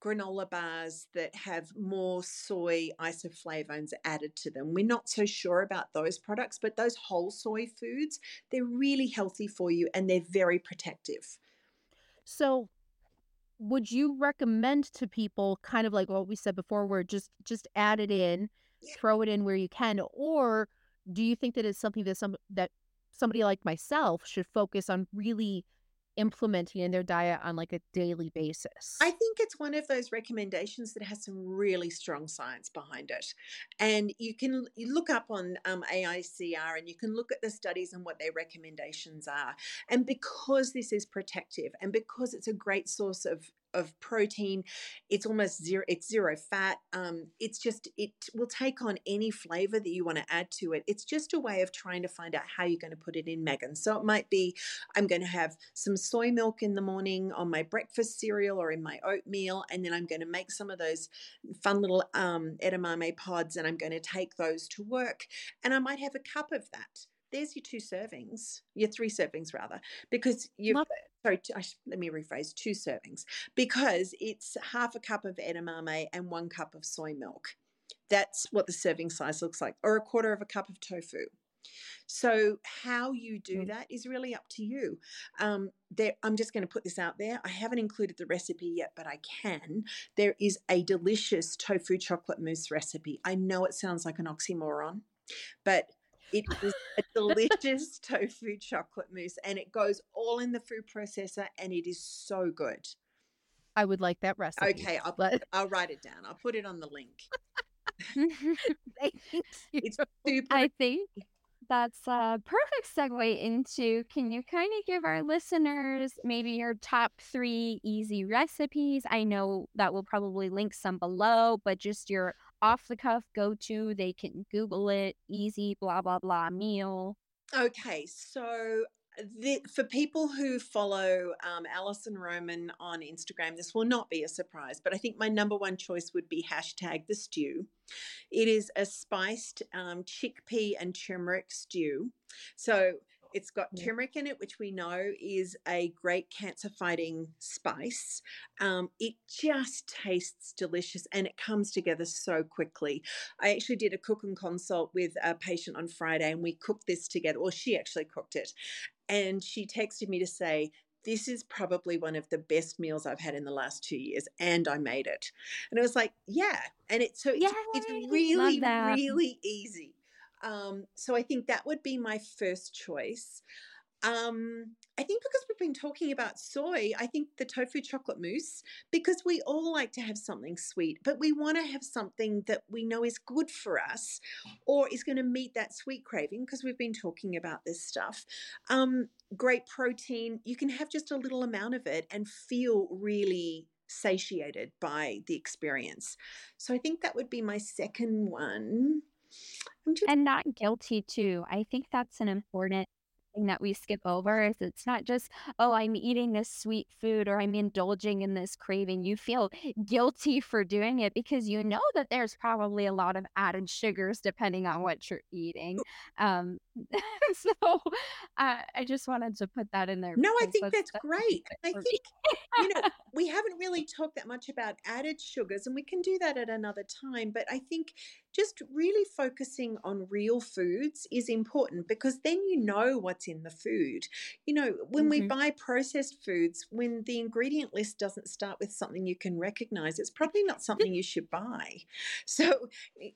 granola bars that have more soy isoflavones added to them. We're not so sure about those products, but those whole soy foods, they're really healthy for you and they're very protective. So would you recommend to people kind of like what we said before, where just, just add it in, yeah. throw it in where you can, or do you think that it's something that some that somebody like myself should focus on really implementing in their diet on like a daily basis? I think it's one of those recommendations that has some really strong science behind it. And you can you look up on um, A I C R and you can look at the studies and what their recommendations are. And because this is protective and because it's a great source of of protein, it's almost zero, it's zero fat. Um, it's just, it will take on any flavor that you want to add to it. It's just a way of trying to find out how you're going to put it in, Megan. So it might be, I'm going to have some soy milk in the morning on my breakfast cereal or in my oatmeal. And then I'm going to make some of those fun little um, edamame pods and I'm going to take those to work. And I might have a cup of that. There's your two servings, your three servings rather, because you've, Love it. sorry, I should, let me rephrase, two servings, because it's half a cup of edamame and one cup of soy milk. That's what the serving size looks like, or a quarter of a cup of tofu. So how you do that is really up to you. Um, there, I'm just going to put this out there. I haven't included the recipe yet, but I can. There is a delicious tofu chocolate mousse recipe. I know it sounds like an oxymoron, but it is a delicious tofu chocolate mousse, and it goes all in the food processor, and it is so good. I would like that recipe. Okay, I'll, but... I'll write it down. I'll put it on the link. Thank you. It's super- I think that's a perfect segue into, can you kind of give our listeners maybe your top three easy recipes? I know that we'll probably link some below, but just your off the cuff go to, they can Google it, easy, blah, blah, blah meal. Okay. So the, for people who follow um, Alison Roman on Instagram, this will not be a surprise, but I think my number one choice would be hashtag the stew. It is a spiced um, chickpea and turmeric stew. So It's got yeah. turmeric in it, which we know is a great cancer-fighting spice. Um, it just tastes delicious and it comes together so quickly. I actually did a cook and consult with a patient on Friday and we cooked this together, or she actually cooked it. And she texted me to say, this is probably one of the best meals I've had in the last two years, and I made it. And I was like, yeah. And it's so it's, Yay, it's really, really easy. Um, so I think that would be my first choice. Um, I think because we've been talking about soy, I think the tofu chocolate mousse, because we all like to have something sweet, but we want to have something that we know is good for us or is going to meet that sweet craving, because we've been talking about this stuff. Um, great protein. You can have just a little amount of it and feel really satiated by the experience. So I think that would be my second one. Just- and not guilty too. I think that's an important thing that we skip over, is it's not just, oh, I'm eating this sweet food or I'm indulging in this craving. You feel guilty for doing it because you know that there's probably a lot of added sugars depending on what you're eating. Um, so uh, I just wanted to put that in there. No, I think that's, that's great. I think, you know, we haven't really talked that much about added sugars, and we can do that at another time. But I think just really focusing on real foods is important, because then you know what's in the food. You know, when mm-hmm. we buy processed foods, when the ingredient list doesn't start with something you can recognize, it's probably not something you should buy. So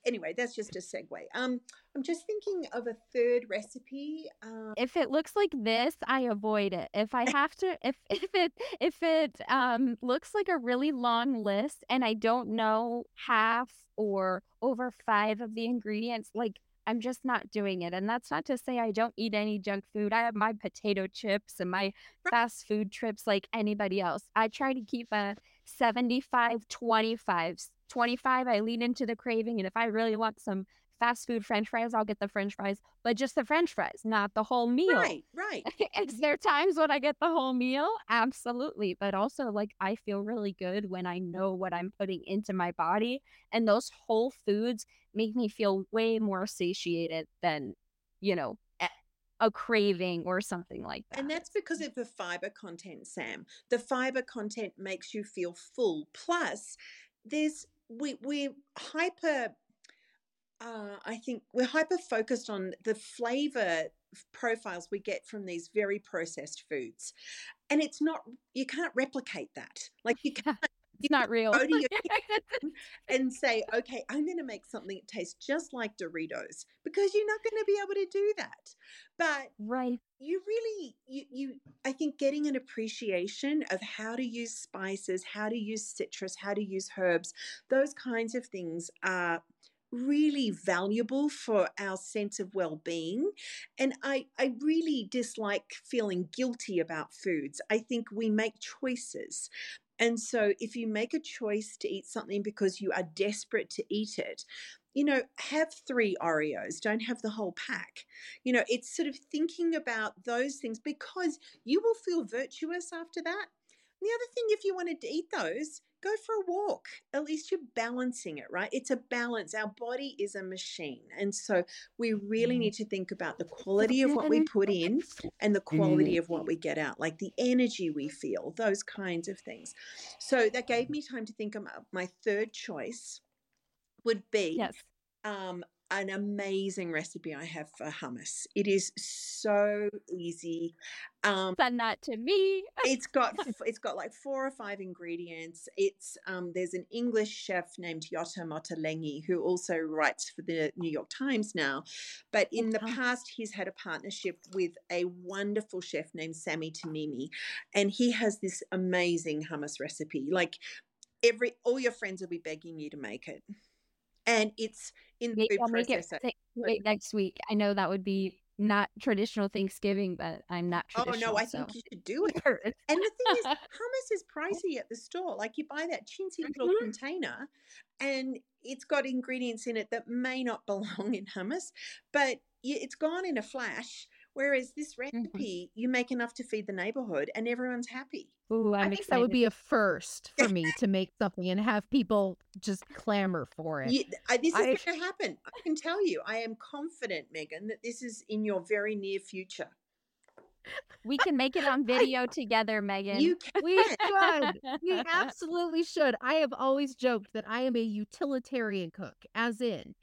anyway, that's just a segue. Um, I'm just thinking of a third recipe. Um, if it looks like this, I avoid it. If I have to, if if it if it um, looks like a really long list and I don't know half or over five of the ingredients, like, I'm just not doing it. And that's not to say I don't eat any junk food. I have my potato chips and my fast food trips like anybody else. I try to keep a seventy-five twenty-five. twenty-five, I lean into the craving, and if I really want some fast food French fries, I'll get the French fries, but just the French fries, not the whole meal. Right, right. Is there times when I get the whole meal? Absolutely. But also, like, I feel really good when I know what I'm putting into my body, and those whole foods make me feel way more satiated than, you know, a craving or something like that. And that's because of the fiber content, Sam. The fiber content makes you feel full. Plus, there's we we hyper... Uh, I think we're hyper-focused on the flavor profiles we get from these very processed foods. And it's not, you can't replicate that. Like you can't. It's not real. Go to your kitchen and say, okay, I'm going to make something that tastes just like Doritos, because you're not going to be able to do that. But right. you really, you, you, I think getting an appreciation of how to use spices, how to use citrus, how to use herbs, those kinds of things are really valuable for our sense of well-being. And I, I really dislike feeling guilty about foods. I think we make choices. And so if you make a choice to eat something because you are desperate to eat it, you know, have three Oreos, don't have the whole pack. You know, it's sort of thinking about those things, because you will feel virtuous after that. And the other thing, if you wanted to eat those, go for a walk. At least you're balancing it, right? It's a balance. Our body is a machine. And so we really need to think about the quality of what we put in and the quality of what we get out, like the energy we feel, those kinds of things. So that gave me time to think about my third choice would be yes. um, an amazing recipe I have for hummus. It is so easy. Um, Send that to me. it's got it's got like four or five ingredients. It's um, there's an English chef named Yotam Ottolenghi who also writes for the New York Times now, but in the past he's had a partnership with a wonderful chef named Sami Tamimi, and he has this amazing hummus recipe. Like every all your friends will be begging you to make it. And it's in the food processor. Th- wait, next week. I know that would be not traditional Thanksgiving, but I'm not traditional. Oh, no, I so. think you should do it. And the thing is, hummus is pricey at the store. Like you buy that chintzy little mm-hmm. container and it's got ingredients in it that may not belong in hummus, but it's gone in a flash. Whereas this recipe, mm-hmm. you make enough to feed the neighborhood and everyone's happy. Ooh, I'm I think excited. That would be a first for me to make something and have people just clamor for it. Yeah, this is I... going to happen. I can tell you. I am confident, Megan, that this is in your very near future. We can make it on video together, Megan. You can. We should. We absolutely should. I have always joked that I am a utilitarian cook, as in,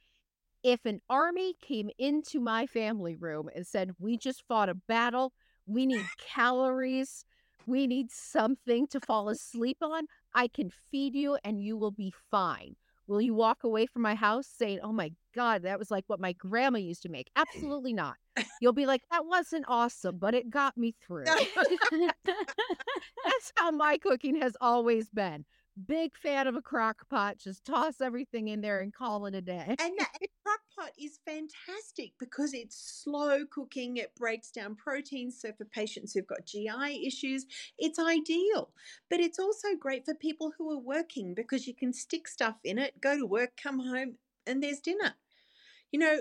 if an army came into my family room and said, we just fought a battle, we need calories, we need something to fall asleep on, I can feed you and you will be fine. Will you walk away from my house saying, oh my God, that was like what my grandma used to make? Absolutely not. You'll be like, that wasn't awesome, but it got me through. That's how my cooking has always been. Big fan of a crock pot. Just toss everything in there and call it a day. And that and crock pot is fantastic because it's slow cooking. It breaks down proteins. So for patients who've got G I issues, it's ideal. But it's also great for people who are working because you can stick stuff in it, go to work, come home, and there's dinner. You know,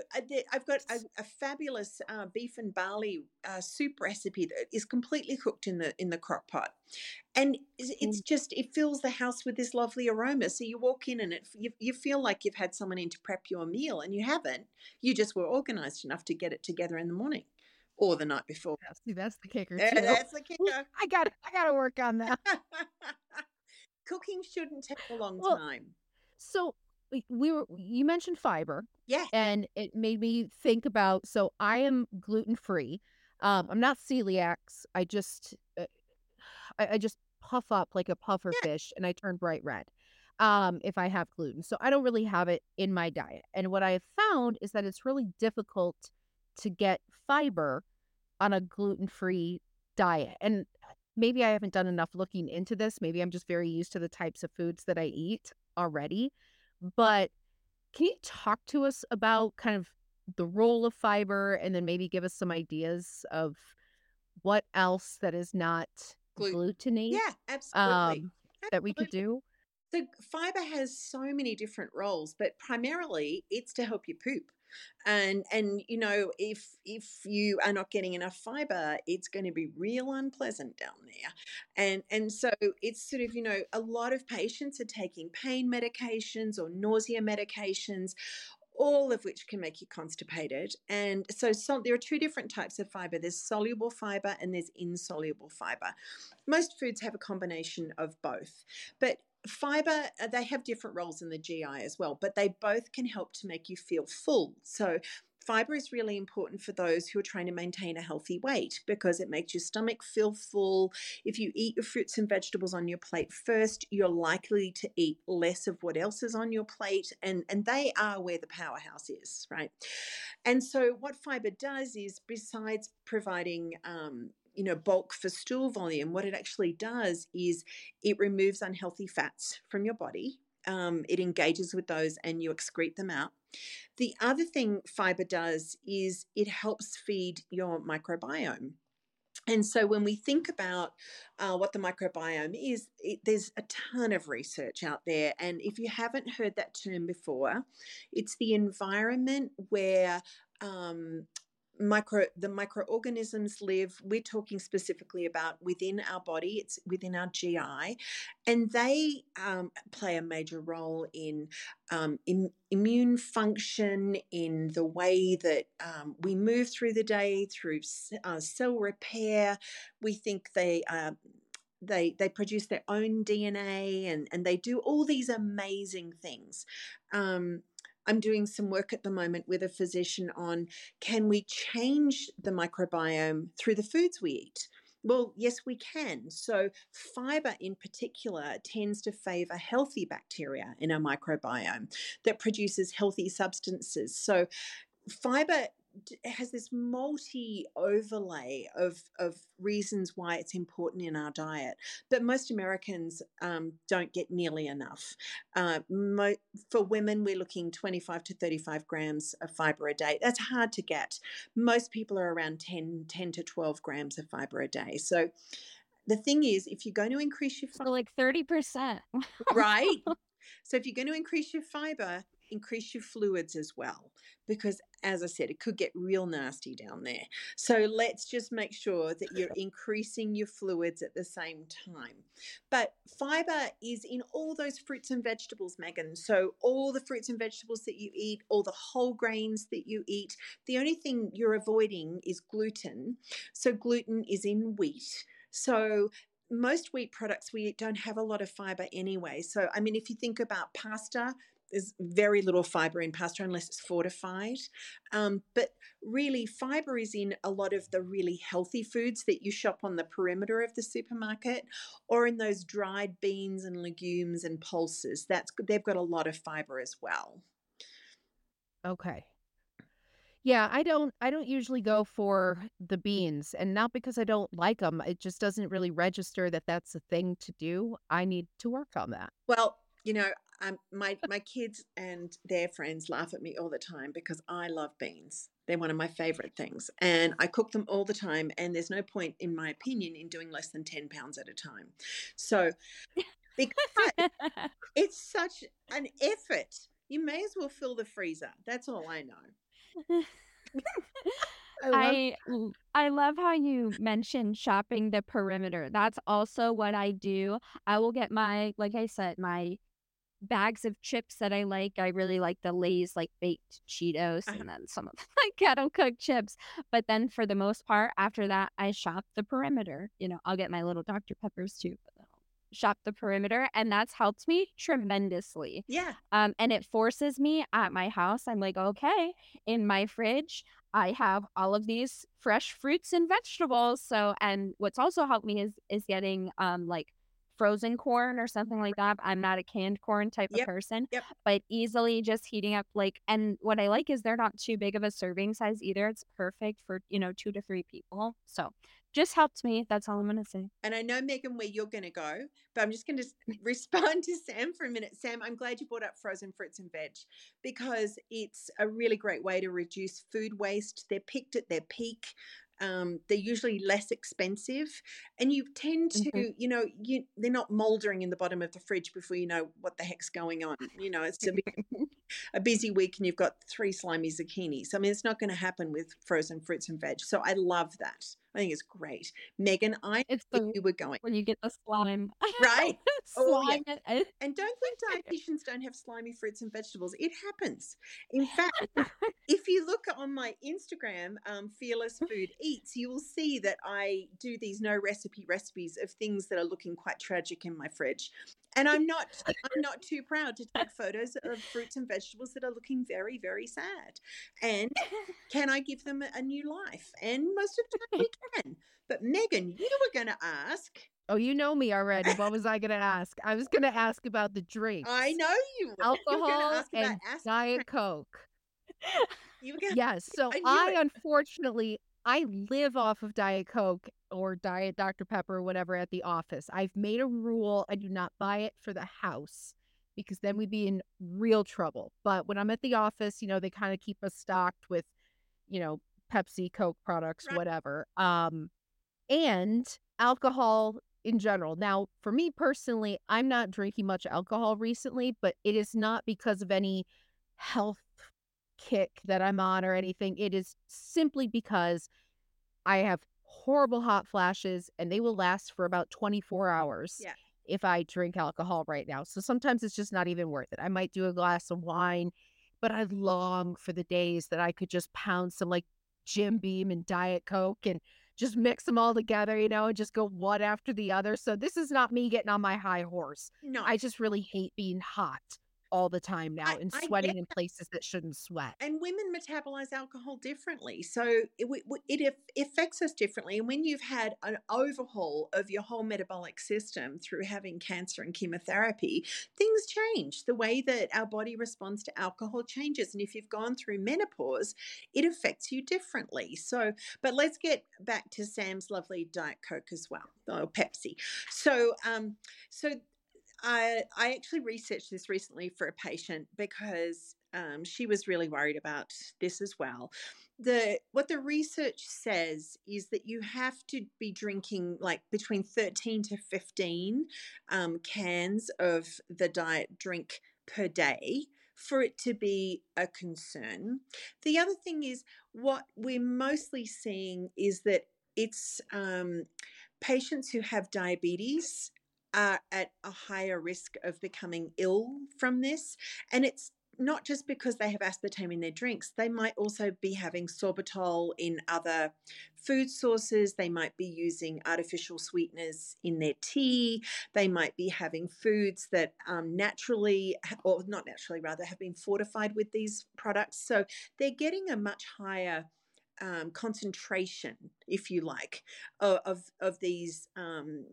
I've got a, a fabulous uh, beef and barley uh, soup recipe that is completely cooked in the in the crock pot. And it's just, it fills the house with this lovely aroma. So you walk in and it you, you feel like you've had someone in to prep your meal, and you haven't. You just were organized enough to get it together in the morning or the night before. See, that's the kicker. Too. That's the kicker. I got I got to work on that. Cooking shouldn't take a long well, time. So we were you mentioned fiber. Yeah. And it made me think about, so I am gluten-free. Um, I'm not celiacs. I just, uh, I, I just puff up like a puffer yeah. fish and I turn bright red um, if I have gluten. So I don't really have it in my diet. And what I have found is that it's really difficult to get fiber on a gluten-free diet. And maybe I haven't done enough looking into this. Maybe I'm just very used to the types of foods that I eat already. But can you talk to us about kind of the role of fiber and then maybe give us some ideas of what else that is not Gluten. gluteny? Yeah, absolutely. Um, absolutely. That we could do? So fiber has so many different roles, but primarily it's to help you poop. And, and you know, if if you are not getting enough fiber, it's going to be real unpleasant down there. And and so it's sort of, you know, a lot of patients are taking pain medications or nausea medications, all of which can make you constipated. And so, so there are two different types of fiber. There's soluble fiber and there's insoluble fiber. Most foods have a combination of both. But fiber, they have different roles in the G I as well, but they both can help to make you feel full. So fiber is really important for those who are trying to maintain a healthy weight because it makes your stomach feel full. If you eat your fruits and vegetables on your plate first, you're likely to eat less of what else is on your plate, and, and they are where the powerhouse is, right? And so what fiber does is, besides providing um you know, bulk for stool volume, what it actually does is it removes unhealthy fats from your body. Um, it engages with those and you excrete them out. The other thing fiber does is it helps feed your microbiome. And so when we think about uh, what the microbiome is, it, there's a ton of research out there. And if you haven't heard that term before, it's the environment where um, Micro, the microorganisms live. We're talking specifically about within our body. It's within our G I, and they um, play a major role in, um, in immune function, in the way that um, we move through the day, through uh, cell repair. We think they uh, they they produce their own D N A, and and they do all these amazing things. Um, I'm doing some work at the moment with a physician on, can we change the microbiome through the foods we eat? Well, yes, we can. So fiber in particular tends to favor healthy bacteria in our microbiome that produces healthy substances. So fiber has this multi overlay of, of reasons why it's important in our diet. But most Americans um, don't get nearly enough. Uh, mo- for women, we're looking twenty-five to thirty-five grams of fiber a day. That's hard to get. Most people are around ten, ten to twelve grams of fiber a day. So the thing is, if you're going to increase your fiber, so like thirty percent. Right. So if you're going to increase your fiber, increase your fluids as well, because as I said, it could get real nasty down there. So let's just make sure that you're increasing your fluids at the same time. But fiber is in all those fruits and vegetables, Megan. So all the fruits and vegetables that you eat, all the whole grains that you eat, the only thing you're avoiding is gluten. So gluten is in wheat. So most wheat products we eat don't have a lot of fiber anyway. So, I mean, if you think about pasta, there's very little fiber in pasta unless it's fortified. Um, but really, fiber is in a lot of the really healthy foods that you shop on the perimeter of the supermarket, or in those dried beans and legumes and pulses. That's, they've got a lot of fiber as well. Okay. Yeah, I don't I don't usually go for the beans, and not because I don't like them. It just doesn't really register that that's a thing to do. I need to work on that. Well, you know, um, my, my kids and their friends laugh at me all the time because I love beans. They're one of my favorite things, and I cook them all the time, and there's no point, in my opinion, in doing less than ten pounds at a time. So because it's such an effort, you may as well fill the freezer. That's all I know. I, love- I I love how you mentioned shopping the perimeter. That's also what I do. I will get my, like I said, my bags of chips that I like. I really like the Lay's, like baked Cheetos, uh-huh. and then some of the like kettle cooked chips. But then for the most part, after that, I shop the perimeter. You know, I'll get my little Doctor Peppers too, but then I'll shop the perimeter, and that's helped me tremendously. Yeah. Um, and it forces me at my house. I'm like, okay, in my fridge, I have all of these fresh fruits and vegetables. So, and what's also helped me is is getting um like frozen corn or something like that. I'm not a canned corn type yep. of person, yep. but easily just heating up like, and what I like is they're not too big of a serving size either. It's perfect for, you know, two to three people. So just helped me. That's all I'm going to say. And I know, Megan, where you're going to go, but I'm just going to respond to Sam for a minute. Sam, I'm glad you brought up frozen fruits and veg because it's a really great way to reduce food waste. They're picked at their peak. Um, they're usually less expensive, and you tend to, mm-hmm. you know, you, they're not moldering in the bottom of the fridge before you know what the heck's going on. You know, it's a, big, a busy week and you've got three slimy zucchinis. I mean, it's not going to happen with frozen fruits and veg. So I love that. I think it's great. Megan, I it's think the, you were going. When you get the slime. Right? slime. Oh, yeah. And don't think dietitians don't have slimy fruits and vegetables. It happens. In fact, if you look on my Instagram, um, Fearless Food Eats, you will see that I do these no recipe recipes of things that are looking quite tragic in my fridge. And I'm not I'm not too proud to take photos of fruits and vegetables that are looking very, very sad. And can I give them a new life? And most of the time we can. But Megan, you were going to ask. Oh, you know me already. What was I going to ask? I was going to ask about the drinks. I know you were. Alcohol you were ask about and aspirin. Diet Coke. You were gonna, yes. So I, I unfortunately, I live off of Diet Coke or Diet Doctor Pepper or whatever at the office. I've made a rule. I do not buy it for the house because then we'd be in real trouble. But when I'm at the office, you know, they kind of keep us stocked with, you know, Pepsi, Coke products, right. whatever, um, and alcohol in general. Now, for me personally, I'm not drinking much alcohol recently, but it is not because of any health kick that I'm on or anything. It is simply because I have horrible hot flashes, and they will last for about twenty-four hours yeah. if I drink alcohol right now. So sometimes it's just not even worth it. I might do a glass of wine, but I long for the days that I could just pound some like Jim Beam and Diet Coke and just mix them all together, you know, and just go one after the other. So this is not me getting on my high horse. No, I just really hate being hot all the time now I, and sweating in places that shouldn't sweat. And women metabolize alcohol differently. So it, it affects us differently. And when you've had an overhaul of your whole metabolic system through having cancer and chemotherapy, things change. The way that our body responds to alcohol changes. And if you've gone through menopause, it affects you differently. So, but let's get back to Sam's lovely Diet Coke as well, or Pepsi. So, um, so I, I actually researched this recently for a patient because um, she was really worried about this as well. The what the research says is that you have to be drinking like between thirteen to fifteen um, cans of the diet drink per day for it to be a concern. The other thing is what we're mostly seeing is that it's um, patients who have diabetes are at a higher risk of becoming ill from this. And it's not just because they have aspartame in their drinks. They might also be having sorbitol in other food sources. They might be using artificial sweeteners in their tea. They might be having foods that um, naturally, or not naturally rather, have been fortified with these products. So they're getting a much higher um, concentration, if you like, of, of, of these um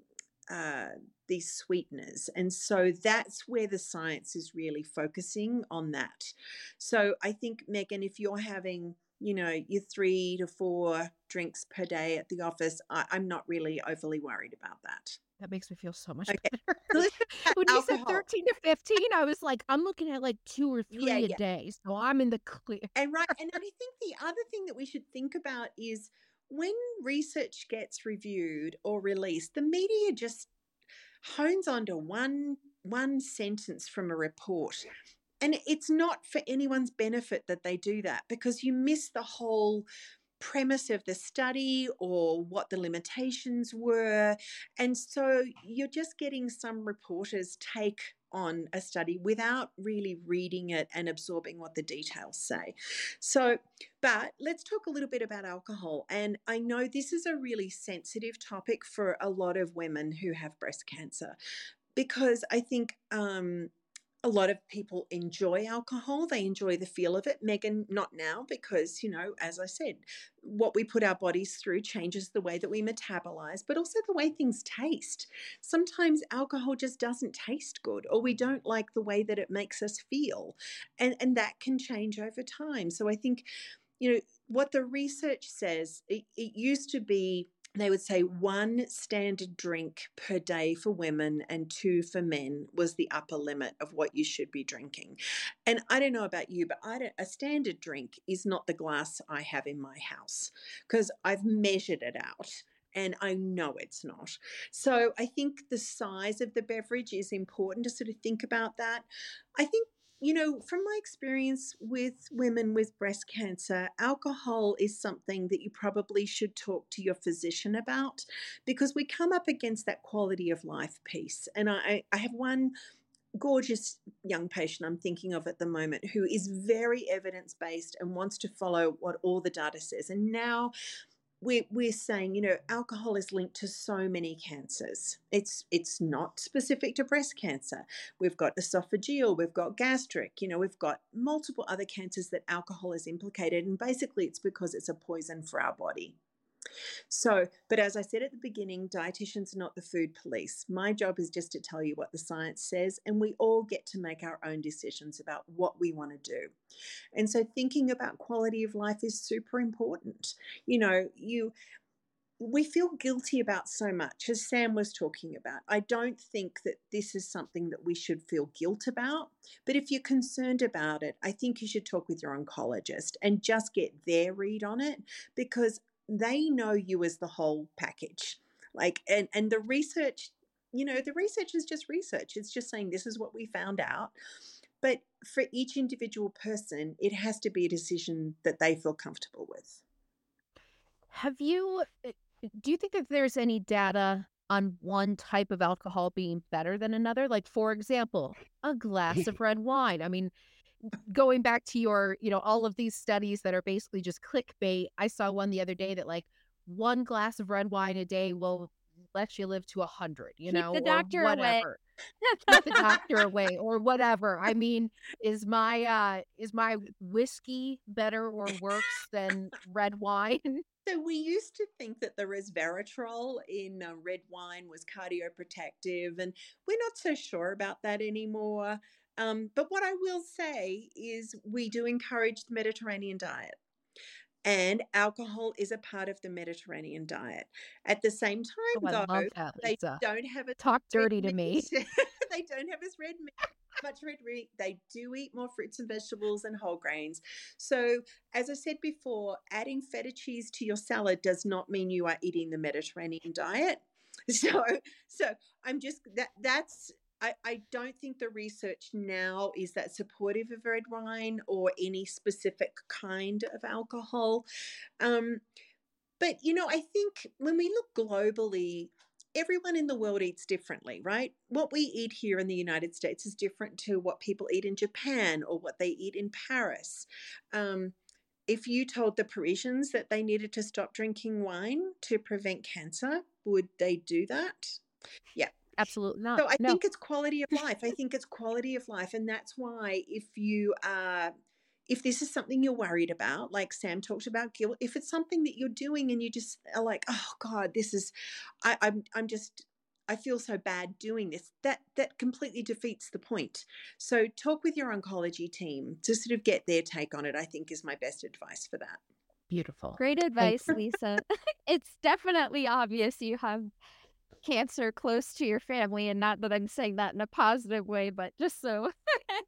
Uh, these sweeteners. And so that's where the science is really focusing on that. So I think, Megan, if you're having, you know, your three to four drinks per day at the office, I, I'm not really overly worried about that. That makes me feel so much okay. better. When you said thirteen to fifteen, I was like, I'm looking at like two or three yeah, a yeah. day. So I'm in the clear. And right. And I think the other thing that we should think about is, when research gets reviewed or released, the media just hones onto one one sentence from a report. And it's not for anyone's benefit that they do that, because you miss the whole premise of the study or what the limitations were. And so you're just getting some reporters take on a study without really reading it and absorbing what the details say. So, but let's talk a little bit about alcohol. And I know this is a really sensitive topic for a lot of women who have breast cancer, because I think um, a lot of people enjoy alcohol. They enjoy the feel of it. Megan, not now, because, you know, as I said, what we put our bodies through changes the way that we metabolize, but also the way things taste. Sometimes alcohol just doesn't taste good, or we don't like the way that it makes us feel. And, and that can change over time. So I think, you know, what the research says, it, it used to be, they would say one standard drink per day for women and two for men was the upper limit of what you should be drinking. And I don't know about you, but I don't, a standard drink is not the glass I have in my house, because I've measured it out and I know it's not. So I think the size of the beverage is important to sort of think about that. I think, you know, from my experience with women with breast cancer, alcohol is something that you probably should talk to your physician about, because we come up against that quality of life piece. And I, I have one gorgeous young patient I'm thinking of at the moment who is very evidence-based and wants to follow what all the data says. And now We're, we're saying, you know, alcohol is linked to so many cancers. It's it's not specific to breast cancer. We've got esophageal, we've got gastric, you know, we've got multiple other cancers that alcohol is implicated. And basically it's because it's a poison for our body. So, but as I said at the beginning, dietitians are not the food police. My job is just to tell you what the science says, and we all get to make our own decisions about what we want to do. And so thinking about quality of life is super important. You know, you we feel guilty about so much, as Sam was talking about. I don't think that this is something that we should feel guilt about, but if you're concerned about it, I think you should talk with your oncologist and just get their read on it, because they know you as the whole package. Like, and, and the research, you know, the research is just research. It's just saying this is what we found out. But for each individual person, it has to be a decision that they feel comfortable with. Have you, do you think that there's any data on one type of alcohol being better than another? Like, for example, a glass of red wine. I mean, going back to your, you know, all of these studies that are basically just clickbait. I saw one the other day that like one glass of red wine a day will let you live to a hundred, you Keep know, the doctor or whatever. Away. Keep the doctor away or whatever. I mean, is my, uh, is my whiskey better or worse than red wine? So we used to think that the resveratrol in uh, red wine was cardioprotective, and we're not so sure about that anymore. Um, but what I will say is we do encourage the Mediterranean diet, and alcohol is a part of the Mediterranean diet. At the same time, oh, though, that, they don't have a talk dirty to me. They don't have as red meat, much red meat. They do eat more fruits and vegetables and whole grains. So as I said before, adding feta cheese to your salad does not mean you are eating the Mediterranean diet. So, so I'm just that that's. I, I don't think the research now is that supportive of red wine or any specific kind of alcohol. Um, but, you know, I think when we look globally, everyone in the world eats differently, right? What we eat here in the United States is different to what people eat in Japan or what they eat in Paris. Um, if you told the Parisians that they needed to stop drinking wine to prevent cancer, would they do that? Yeah. Absolutely not. So I no. think it's quality of life. I think it's quality of life. And that's why if you are, if this is something you're worried about, like Sam talked about guilt, if it's something that you're doing and you just are like, oh God, this is, I, I'm, I'm just, I feel so bad doing this, that, that completely defeats the point. So talk with your oncology team to sort of get their take on it, I think is my best advice for that. Beautiful. Great advice, Lisa. It's definitely obvious you have cancer close to your family, and not that I'm saying that in a positive way, but just so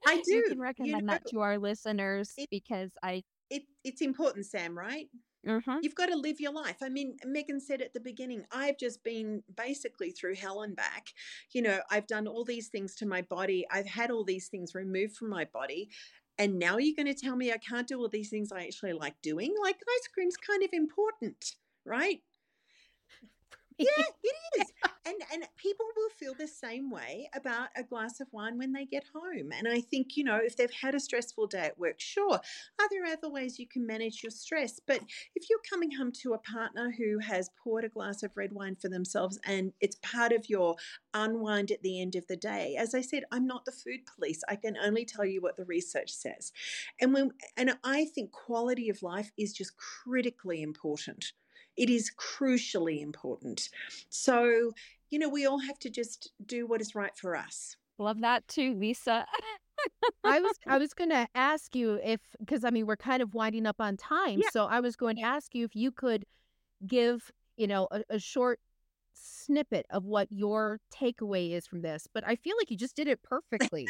I do you can recommend you know, that to our listeners it, because I it, it's important, Sam, right? Mm-hmm. You've got to live your life. I mean, Megan said at the beginning, I've just been basically through hell and back. You know, I've done all these things to my body. I've had all these things removed from my body. And now you're going to tell me I can't do all these things I actually like doing? Like ice cream's kind of important, right? Yeah, it is. And and people will feel the same way about a glass of wine when they get home. And I think, you know, if they've had a stressful day at work, sure, are there other ways you can manage your stress? But if you're coming home to a partner who has poured a glass of red wine for themselves and it's part of your unwind at the end of the day, as I said, I'm not the food police. I can only tell you what the research says. And when and I think quality of life is just critically important. It is crucially important. So, you know, we all have to just do what is right for us. Love that too, Lisa. I was I was going to ask you if, because I mean, we're kind of winding up on time. Yeah. So I was going to ask you if you could give, you know, a, a short snippet of what your takeaway is from this. But I feel like you just did it perfectly.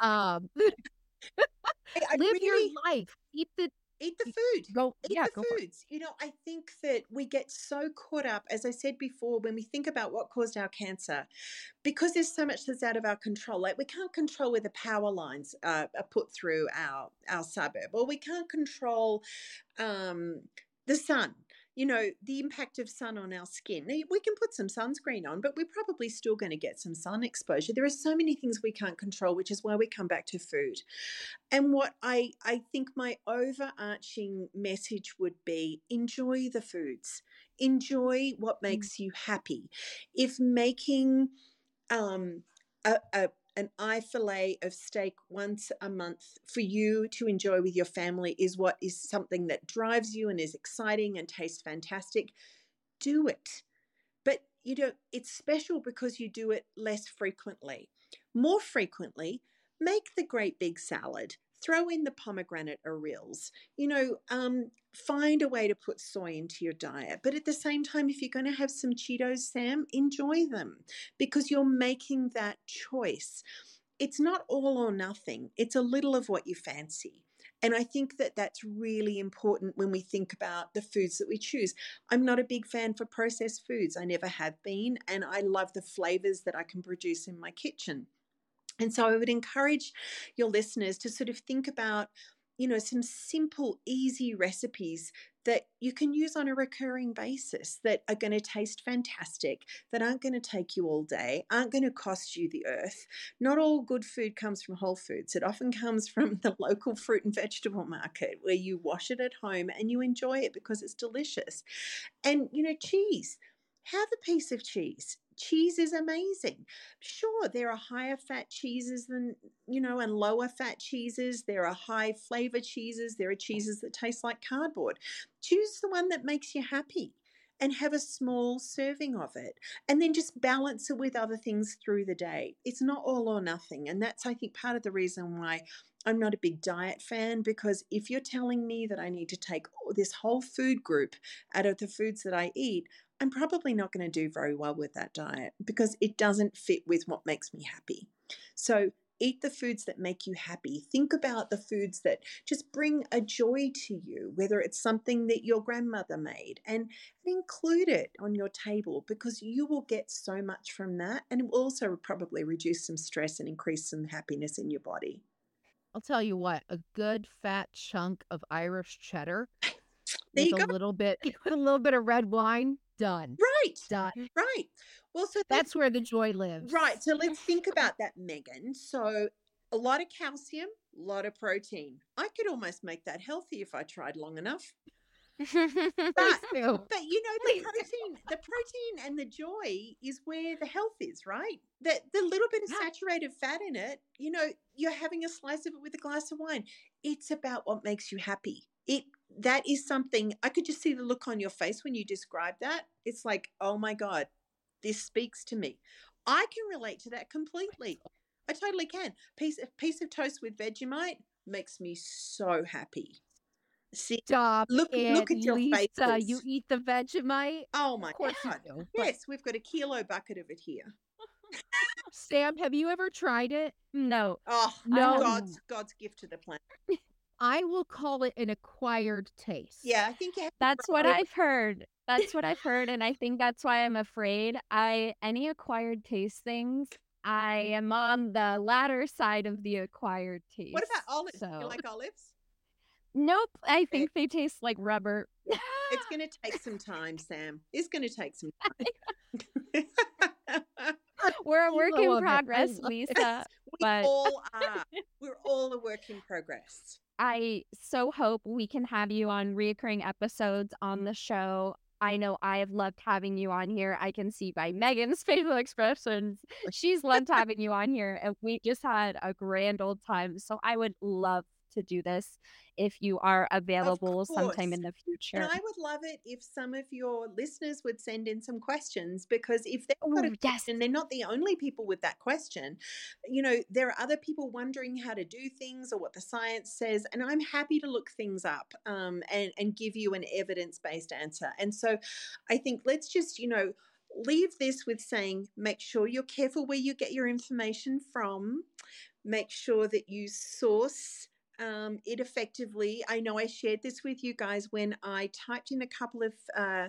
um, I, I live really... your life. Eat the Eat the food. Go, Eat yeah, the go foods. You know, I think that we get so caught up, as I said before, when we think about what caused our cancer, because there's so much that's out of our control. Like we can't control where the power lines uh, are put through our, our suburb, or we can't control um, the sun. You know, the impact of sun on our skin. Now, we can put some sunscreen on, but we're probably still going to get some sun exposure. There are so many things we can't control, which is why we come back to food. And what I, I think my overarching message would be, enjoy the foods. Enjoy what makes you happy. If making um, a, a an eye fillet of steak once a month for you to enjoy with your family is what is something that drives you and is exciting and tastes fantastic, do it. But, you know, it's special because you do it less frequently. More frequently, make the great big salad. Throw in the pomegranate arils. You know, um, find a way to put soy into your diet. But at the same time, if you're going to have some Cheetos, Sam, enjoy them because you're making that choice. It's not all or nothing. It's a little of what you fancy. And I think that that's really important when we think about the foods that we choose. I'm not a big fan for processed foods. I never have been. And I love the flavors that I can produce in my kitchen. And so I would encourage your listeners to sort of think about, you know, some simple, easy recipes that you can use on a recurring basis that are going to taste fantastic, that aren't going to take you all day, aren't going to cost you the earth. Not all good food comes from Whole Foods. It often comes from the local fruit and vegetable market where you wash it at home and you enjoy it because it's delicious. And, you know, cheese. Have a piece of cheese. Cheese is amazing. Sure, there are higher fat cheeses than, you know, and lower fat cheeses. There are high flavor cheeses. There are cheeses that taste like cardboard. Choose the one that makes you happy and have a small serving of it. And then just balance it with other things through the day. It's not all or nothing. And that's, I think, part of the reason why I'm not a big diet fan, because if you're telling me that I need to take this whole food group out of the foods that I eat, I'm probably not going to do very well with that diet because it doesn't fit with what makes me happy. So Eat the foods that make you happy. Think about the foods that just bring a joy to you, whether it's something that your grandmother made, and include it on your table, because you will get so much from that, and it will also probably reduce some stress and increase some happiness in your body. I'll tell you what, a good fat chunk of Irish cheddar there with you go. a little bit with a little bit of red wine. Done. Right. Done. Right. Well, so that's where the joy lives. Right. So let's think about that, Megan. So a lot of calcium, a lot of protein. I could almost make that healthy if I tried long enough. But, but you know, the protein, the protein and the joy is where the health is, right? The, the little bit of saturated fat in it, you know, you're having a slice of it with a glass of wine. It's about what makes you happy. It That is something, I could just see the look on your face when you describe that. It's like, oh my God, this speaks to me. I can relate to that completely. I totally can. Piece a piece of toast with Vegemite makes me so happy. See, Stop look, it, look at your Lisa, faces. You eat the Vegemite? Oh my God. Do, but... Yes, we've got a kilo bucket of it here. Sam, have you ever tried it? No. Oh, no. God's, God's gift to the planet. I will call it an acquired taste. Yeah, I think you have that's what it. I've heard. That's what I've heard, and I think that's why I'm afraid. I any acquired taste things, I am on the latter side of the acquired taste. What about olives? So. Do you like olives? Nope, I think they taste like rubber. It's going to take some time, Sam. It's going to take some time. We're a work in progress, Lisa. We but... all are. We're all a work in progress. I so hope we can have you on reoccurring episodes on the show. I know I have loved having you on here. I can see by Megan's facial expressions, she's loved having you on here. And we just had a grand old time. So I would love to do this if you are available sometime in the future. And I would love it if some of your listeners would send in some questions, because if they've got Ooh, a yes. question, they're not the only people with that question. You know, there are other people wondering how to do things or what the science says, and I'm happy to look things up um, and, and give you an evidence-based answer. And so I think let's just, you know, leave this with saying, make sure you're careful where you get your information from. Make sure that you source Um, it effectively. I know I shared this with you guys when I typed in a couple of uh,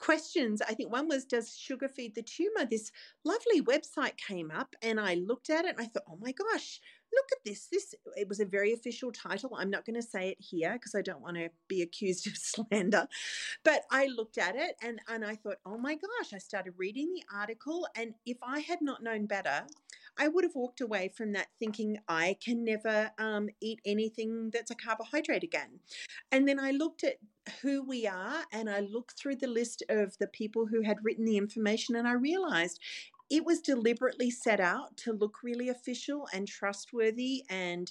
questions. I think one was, does sugar feed the tumor? This lovely website came up and I looked at it and I thought, oh my gosh, look at this. This, it was a very official title. I'm not going to say it here because I don't want to be accused of slander, but I looked at it and, and I thought, oh my gosh, I started reading the article, and if I had not known better, I would have walked away from that thinking I can never um, eat anything that's a carbohydrate again. And then I looked at who we are and I looked through the list of the people who had written the information, and I realized it was deliberately set out to look really official and trustworthy, and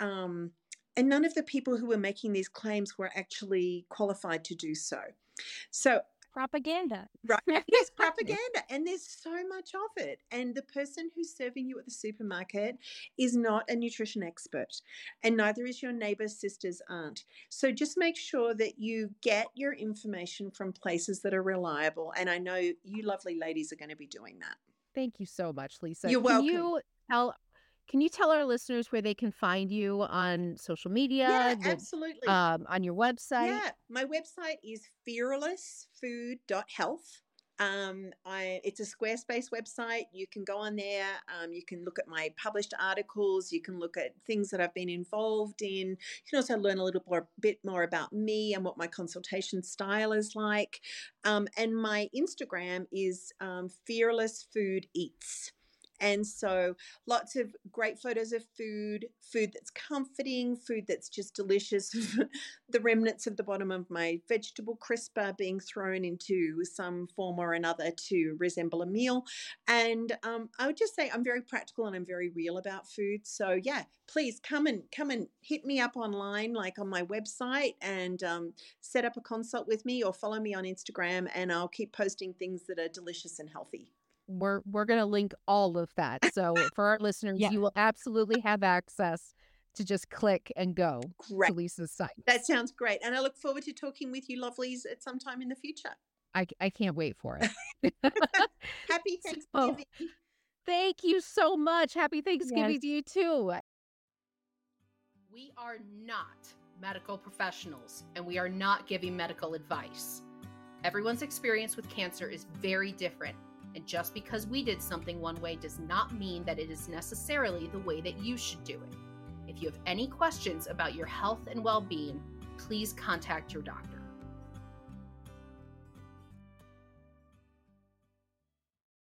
um, and none of the people who were making these claims were actually qualified to do so. So propaganda. Right. Yes, propaganda. And there's so much of it. And the person who's serving you at the supermarket is not a nutrition expert, and neither is your neighbor's sister's aunt. So just make sure that you get your information from places that are reliable. And I know you lovely ladies are going to be doing that. Thank you so much, Lisa. You're welcome. Can you tell, can you tell our listeners where they can find you on social media? Yeah, the, absolutely. Um, on your website? Yeah, my website is fearless food dot health. Um, I, it's a Squarespace website. You can go on there. Um, you can look at my published articles. You can look at things that I've been involved in. You can also learn a little more, bit more about me and what my consultation style is like. Um, and my Instagram is um, Fearless Food Eats. And so lots of great photos of food, food that's comforting, food that's just delicious, the remnants of the bottom of my vegetable crisper being thrown into some form or another to resemble a meal. And um, I would just say I'm very practical and I'm very real about food. So yeah, please come and come and hit me up online, like on my website, and um, set up a consult with me, or follow me on Instagram, and I'll keep posting things that are delicious and healthy. We're we're going to link all of that. So for our listeners, yeah. you will absolutely have access to just click and go great. to Lisa's site. That sounds great. And I look forward to talking with you lovelies at some time in the future. I, I can't wait for it. Happy Thanksgiving. So, Thank you so much. Happy Thanksgiving yes. to you too. We are not medical professionals, and we are not giving medical advice. Everyone's experience with cancer is very different, and just because we did something one way does not mean that it is necessarily the way that you should do it. If you have any questions about your health and well-being, please contact your doctor.